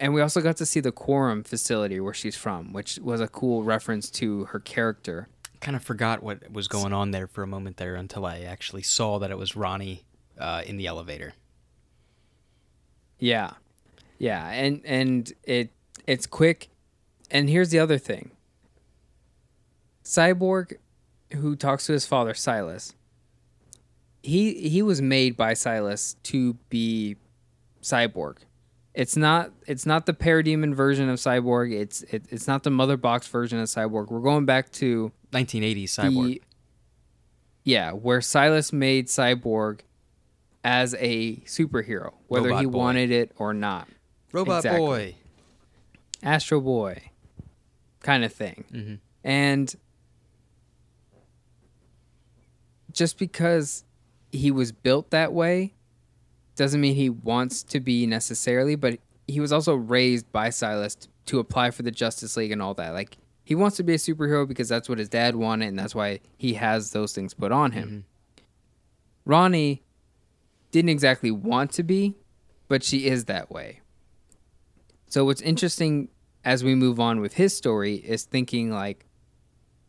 and we also got to see the Quorum facility where she's from, which was a cool reference to her character. Kind of forgot what was going on there for a moment there until I actually saw that it was Ronnie in the elevator. Yeah. Yeah, and it's quick. And here's the other thing. Cyborg, who talks to his father, Silas, he was made by Silas to be Cyborg. It's not the Parademon version of Cyborg. It's not the Mother Box version of Cyborg. We're going back to 1980s Cyborg. Where Silas made Cyborg as a superhero, whether Robot he boy. Wanted it or not. Robot exactly. Boy. Astro Boy kind of thing. Mm-hmm. And just because he was built that way doesn't mean he wants to be necessarily, but he was also raised by Silas to apply for the Justice League and all that. Like, he wants to be a superhero because that's what his dad wanted, and that's why he has those things put on him. Mm-hmm. Ronnie didn't exactly want to be, but she is that way. So what's interesting as we move on with his story is thinking like,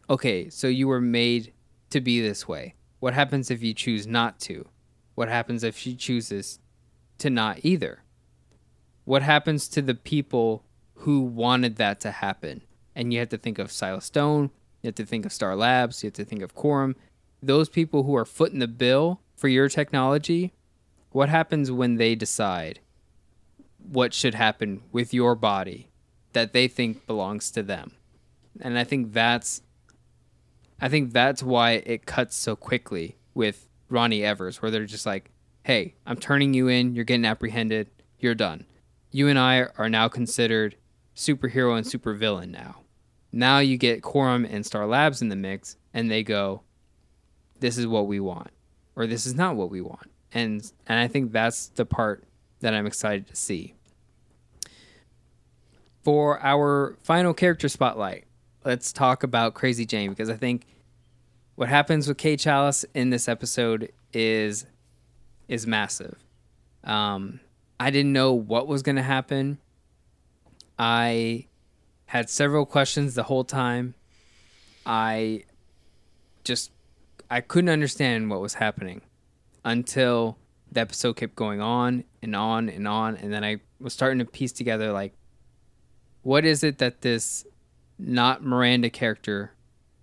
okay, so you were made to be this way. What happens if you choose not to? What happens if she chooses to not either? What happens to the people who wanted that to happen? And you have to think of Silas Stone, you have to think of Star Labs, you have to think of Quorum. Those people who are footing the bill for your technology, what happens when they decide what should happen with your body that they think belongs to them? And I think that's why it cuts so quickly with Ronnie Evers, where they're just like, hey, I'm turning you in. You're getting apprehended. You're done. You and I are now considered superhero and supervillain now. Now you get Quorum and Star Labs in the mix, and they go, this is what we want, or this is not what we want. And I think that's the part that I'm excited to see. For our final character spotlight, let's talk about Crazy Jane, because I think what happens with Kay Challis in this episode is massive. I didn't know what was going to happen. I had several questions the whole time. I couldn't understand what was happening until the episode kept going on and on and on. And then I was starting to piece together, like, what is it that this not Miranda character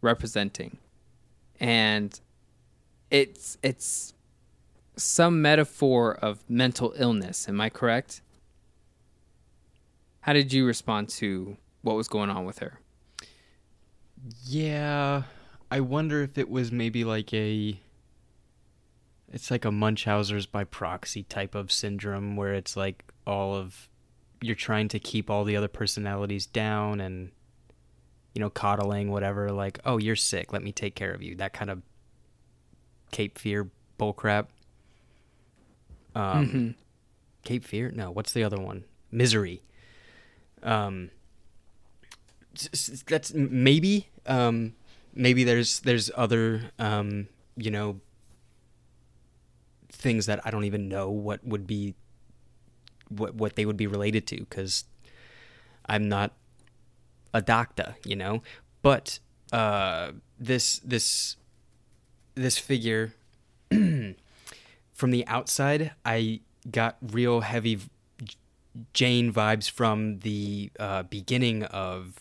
representing? And it's some metaphor of mental illness. Am I correct? How did you respond to what was going on with her? Yeah, I wonder if it was maybe like a Munchausen's by proxy type of syndrome, where it's like you're trying to keep all the other personalities down and, you know, coddling, whatever, like, oh, you're sick, let me take care of you. That kind of Cape Fear bullcrap. Mm-hmm. Cape Fear? No, what's the other one? Misery. That's maybe, maybe there's other, you know, things that I don't even know what they would be related to, because I'm not a doctor, you know. But this figure from the outside, I got real heavy Jane vibes from the beginning of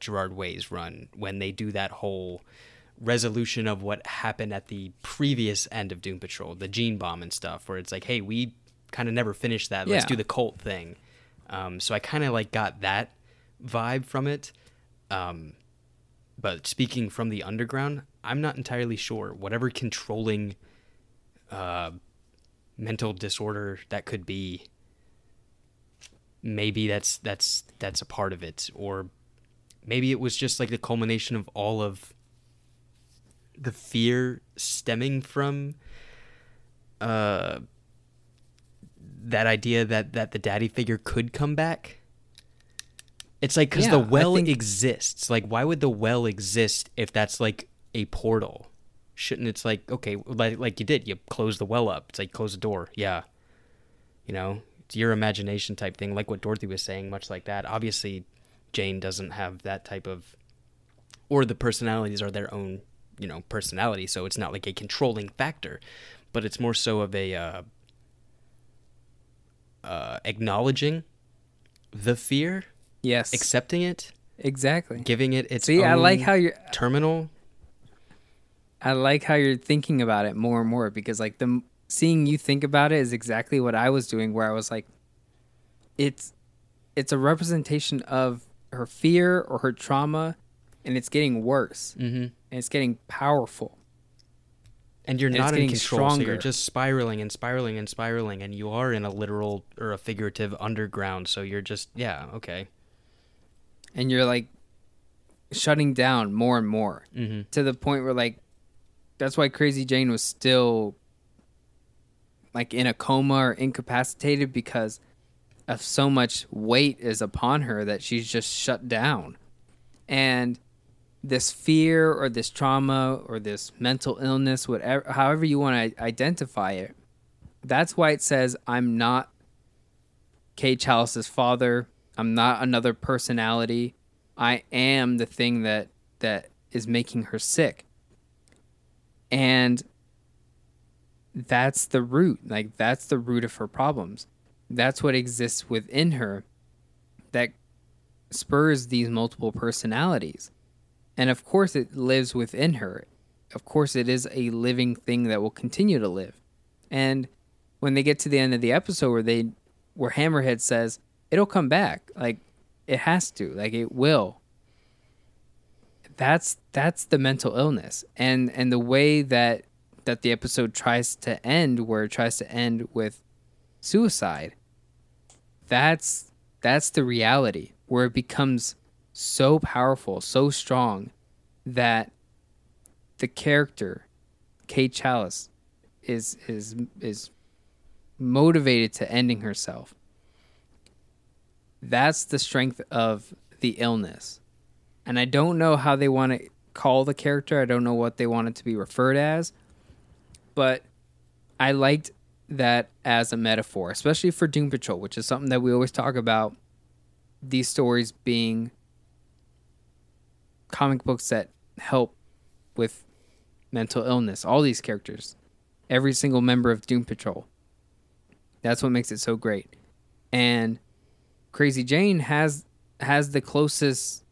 Gerard Way's run, when they do that whole resolution of what happened at the previous end of Doom Patrol, the gene bomb and stuff, where it's like, hey, we kind of never finished that. Let's do the cult thing. So I kind of like got that vibe from it. But speaking from the underground, I'm not entirely sure. Whatever controlling mental disorder that could be, maybe that's a part of it. Or maybe it was just like the culmination of all of the fear stemming from that idea that the daddy figure could come back. It's like, because the well exists. Like, why would the well exist if that's like a portal? Shouldn't it's like, okay, like you did, you close the well up. It's like, close the door. Yeah. You know, it's your imagination type thing, like what Dorothy was saying, much like that. Obviously, Jane doesn't have that type of, or the personalities are their own, you know, personality. So it's not like a controlling factor, but it's more so of a, acknowledging the fear, yes, accepting it, exactly, giving it its own. I like how you're terminal. I like how you're thinking about it more and more, because like the seeing you think about it is exactly what I was doing, where I was like, it's a representation of her fear or her trauma, and it's getting worse, mm-hmm. and it's getting powerful. And you're not in control, so you're just spiraling and spiraling and spiraling, and you are in a literal or a figurative underground, so you're just, yeah, okay. And you're, like, shutting down more and more, mm-hmm. to the point where, like, that's why Crazy Jane was still, like, in a coma or incapacitated, because of so much weight is upon her that she's just shut down. And this fear or this trauma or this mental illness, whatever, however you want to identify it, that's why it says, I'm not Kay Challis's father. I'm not another personality. I am the thing that is making her sick. And that's the root. Like, that's the root of her problems. That's what exists within her that spurs these multiple personalities. And of course it lives within her. Of course it is a living thing that will continue to live. And when they get to the end of the episode where Hammerhead says, it'll come back. Like, it has to. Like, it will. that's the mental illness, and the way that the episode tries to end, where it tries to end with suicide, that's the reality, where it becomes so powerful, so strong, that the character Kay Challis is motivated to ending herself. That's the strength of the illness. And I don't know how they want to call the character. I don't know what they want it to be referred as. But I liked that as a metaphor, especially for Doom Patrol, which is something that we always talk about, these stories being comic books that help with mental illness. All these characters, every single member of Doom Patrol. That's what makes it so great. And Crazy Jane has the closest,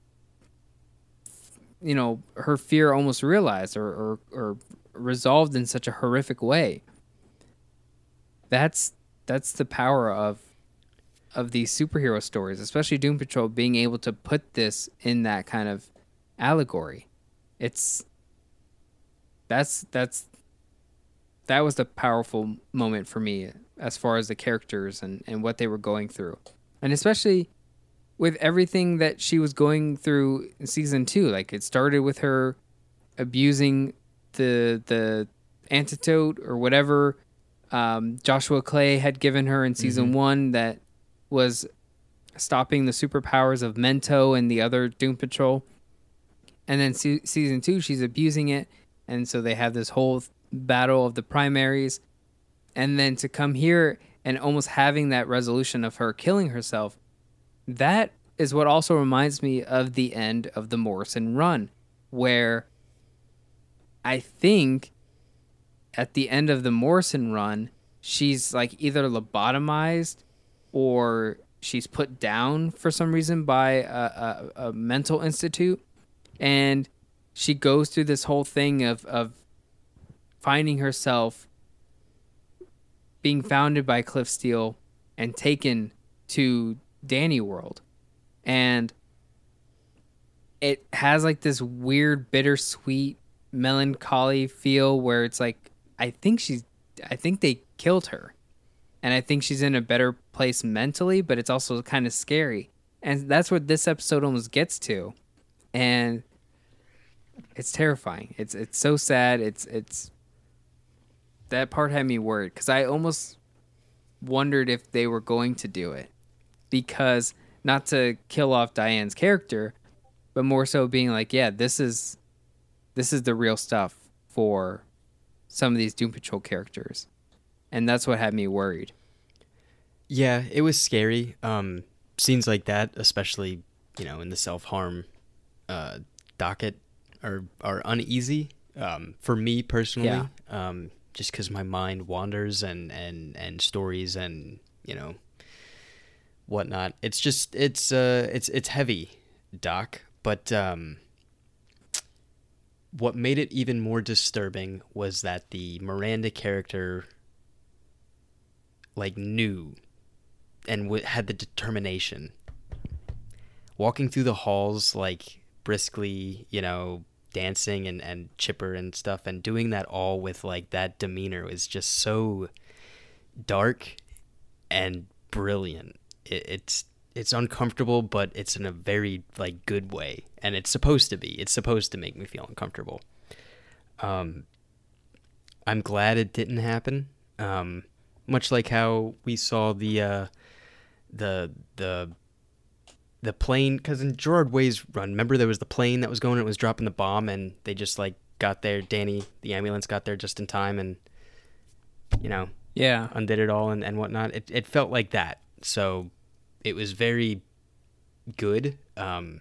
you know, her fear almost realized or resolved in such a horrific way. That's the power of these superhero stories, especially Doom Patrol, being able to put this in that kind of allegory. That was the powerful moment for me as far as the characters and what they were going through. And especially with everything that she was going through in season 2, like it started with her abusing the antidote or whatever Joshua Clay had given her in season 1 that was stopping the superpowers of Mento and the other Doom Patrol. And then season 2, she's abusing it. And so they have this whole battle of the primaries. And then to come here and almost having that resolution of her killing herself, that is what also reminds me of the end of the Morrison run, where I think at the end of the Morrison run, she's like either lobotomized or she's put down for some reason by a mental institute. And she goes through this whole thing of finding herself being founded by Cliff Steele and taken to Danny World. And it has like this weird bittersweet melancholy feel where it's like, I think they killed her. And I think she's in a better place mentally, but it's also kind of scary. And that's what this episode almost gets to. And it's terrifying. It's so sad. It's that part had me worried because I almost wondered if they were going to do it, because not to kill off Diane's character, but more so being like, yeah, this is the real stuff for some of these Doom Patrol characters. And that's what had me worried. Yeah, it was scary. Scenes like that, especially, you know, in the self-harm docket are uneasy for me personally. Yeah. Just because my mind wanders and stories and, you know, whatnot. It's just, it's heavy, Doc. But what made it even more disturbing was that the Miranda character, like, knew and had the determination. Walking through the halls, like, briskly, you know, dancing and chipper and stuff, and doing that all with like that demeanor is just so dark and brilliant. It's uncomfortable, but it's in a very like good way, and it's supposed to be. It's supposed to make me feel uncomfortable. I'm glad it didn't happen. Much like how we saw the plane, because in Gerard Way's run, remember there was the plane that was going and it was dropping the bomb, and they just like got there, Danny the ambulance got there just in time, and, you know, yeah, undid it all and whatnot. It felt like that. So it was very good. And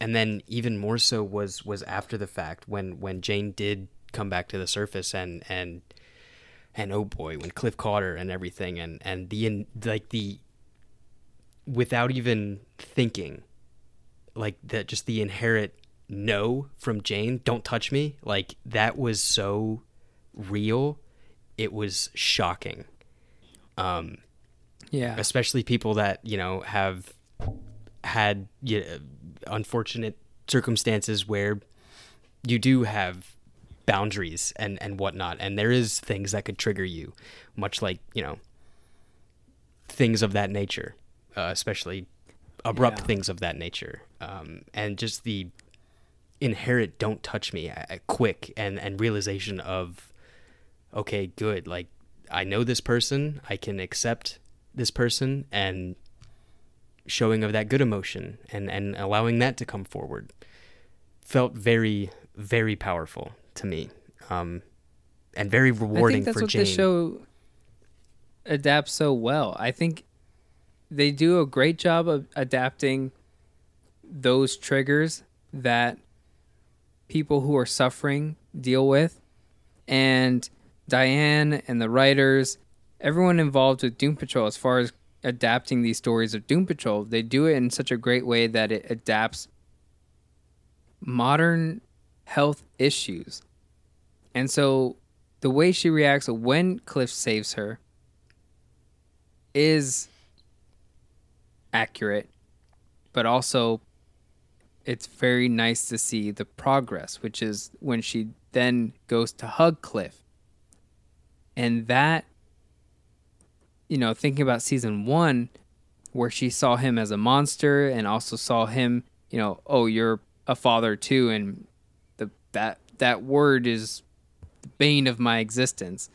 then even more so was after the fact when Jane did come back to the surface and oh boy, when Cliff caught her and everything, and without even thinking, like that, just the inherent no from Jane, don't touch me, like that was so real. It was shocking. Yeah, especially people that, you know, have had unfortunate circumstances where you do have boundaries and whatnot, and there is things that could trigger you, much like, you know, things of that nature, especially abrupt things of that nature, and just the inherent "don't touch me" quick and realization of, okay, good, like I know this person, I can accept this person, and showing of that good emotion and allowing that to come forward felt very, very powerful to me, and very rewarding for Jane. I think that's what the show adapts so well. I think they do a great job of adapting those triggers that people who are suffering deal with, and Diane and the writers, everyone involved with Doom Patrol, as far as adapting these stories of Doom Patrol, they do it in such a great way that it adapts modern health issues. And so the way she reacts when Cliff saves her is accurate, but also it's very nice to see the progress, which is when she then goes to hug Cliff. And that, you know, thinking about season one, where she saw him as a monster and also saw him, you know, oh, you're a father too, and that word is the bane of my existence.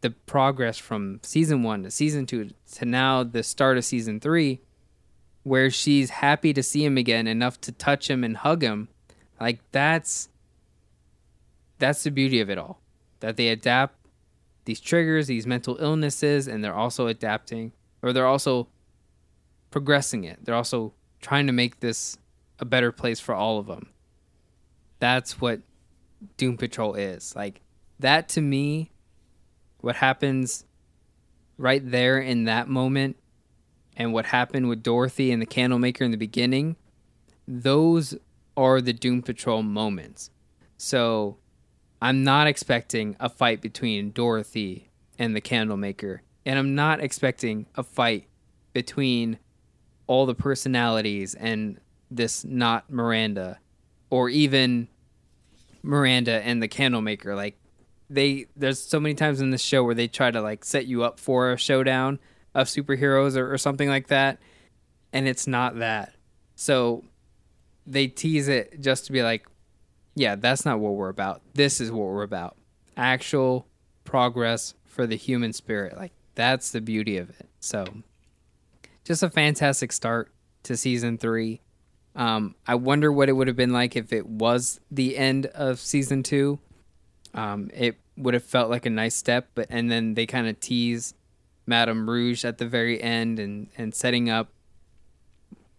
The progress from season one to season two to now the start of season three, where she's happy to see him again enough to touch him and hug him, like that's the beauty of it all, that they adapt these triggers, these mental illnesses, and they're also adapting, or they're also progressing it. They're also trying to make this a better place for all of them. That's what Doom Patrol is. Like, that to me, what happens right there in that moment, and what happened with Dorothy and the Candlemaker in the beginning, those are the Doom Patrol moments. So I'm not expecting a fight between Dorothy and the Candlemaker, and I'm not expecting a fight between all the personalities and this not Miranda, or even Miranda and the Candlemaker. Like, there's so many times in this show where they try to, like, set you up for a showdown of superheroes or something like that, and it's not that. So they tease it just to be like, yeah, that's not what we're about. This is what we're about. Actual progress for the human spirit. Like, that's the beauty of it. So just a fantastic start to season three. I wonder what it would have been like if it was the end of season two. It would have felt like a nice step, and then they kind of tease Madame Rouge at the very end and setting up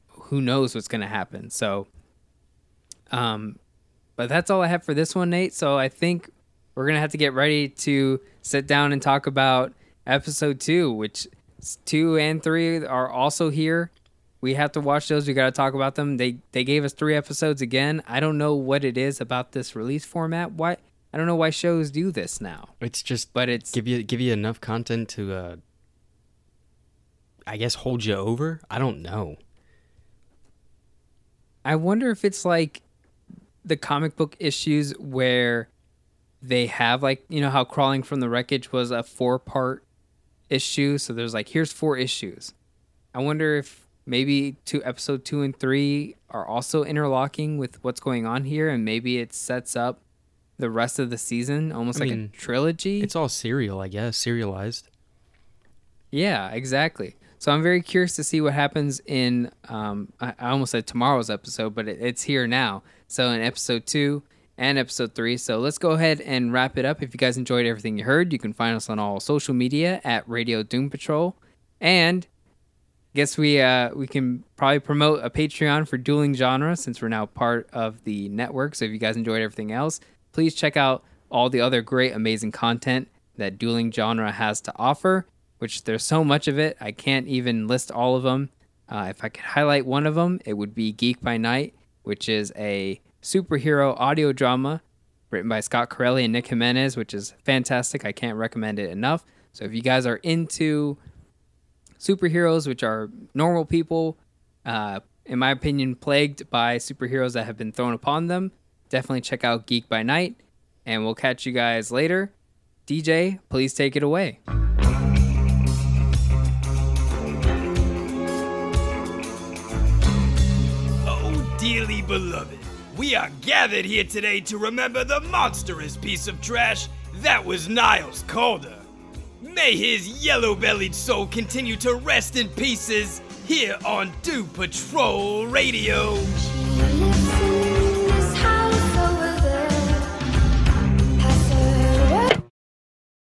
who knows what's going to happen. So, but that's all I have for this one, Nate. So I think we're going to have to get ready to sit down and talk about episode 2, which 2 and 3 are also here. We have to watch those. We got to talk about them. They gave us 3 episodes again. I don't know what it is about this release format. Why? I don't know why shows do this now. It's just, but it's give you enough content to, I guess, hold you over. I don't know. I wonder if it's like the comic book issues where they have, like, you know how Crawling from the Wreckage was a 4-part issue, so there's like, here's 4 issues. I wonder if maybe episode 2 and 3 are also interlocking with what's going on here, and maybe it sets up the rest of the season, almost like a trilogy. It's all serial, I guess, serialized. Yeah, exactly. So I'm very curious to see what happens in, I almost said tomorrow's episode, but it's here now. So in episode 2 and episode 3. So let's go ahead and wrap it up. If you guys enjoyed everything you heard, you can find us on all social media at Radio Doom Patrol. And I guess we can probably promote a Patreon for Dueling Genre, since we're now part of the network. So if you guys enjoyed everything else, please check out all the other great, amazing content that Dueling Genre has to offer, which there's so much of it, I can't even list all of them. If I could highlight one of them, it would be Geek by Night, which is a superhero audio drama written by Scott Corelli and Nick Jimenez, which is fantastic. I can't recommend it enough. So if you guys are into superheroes, which are normal people, in my opinion, plagued by superheroes that have been thrown upon them. Definitely check out Geek by Night, and we'll catch you guys later. DJ, please take it away. Oh, dearly beloved, we are gathered here today to remember the monstrous piece of trash that was Niles Caulder. May his yellow-bellied soul continue to rest in pieces here on Doom Patrol Radio.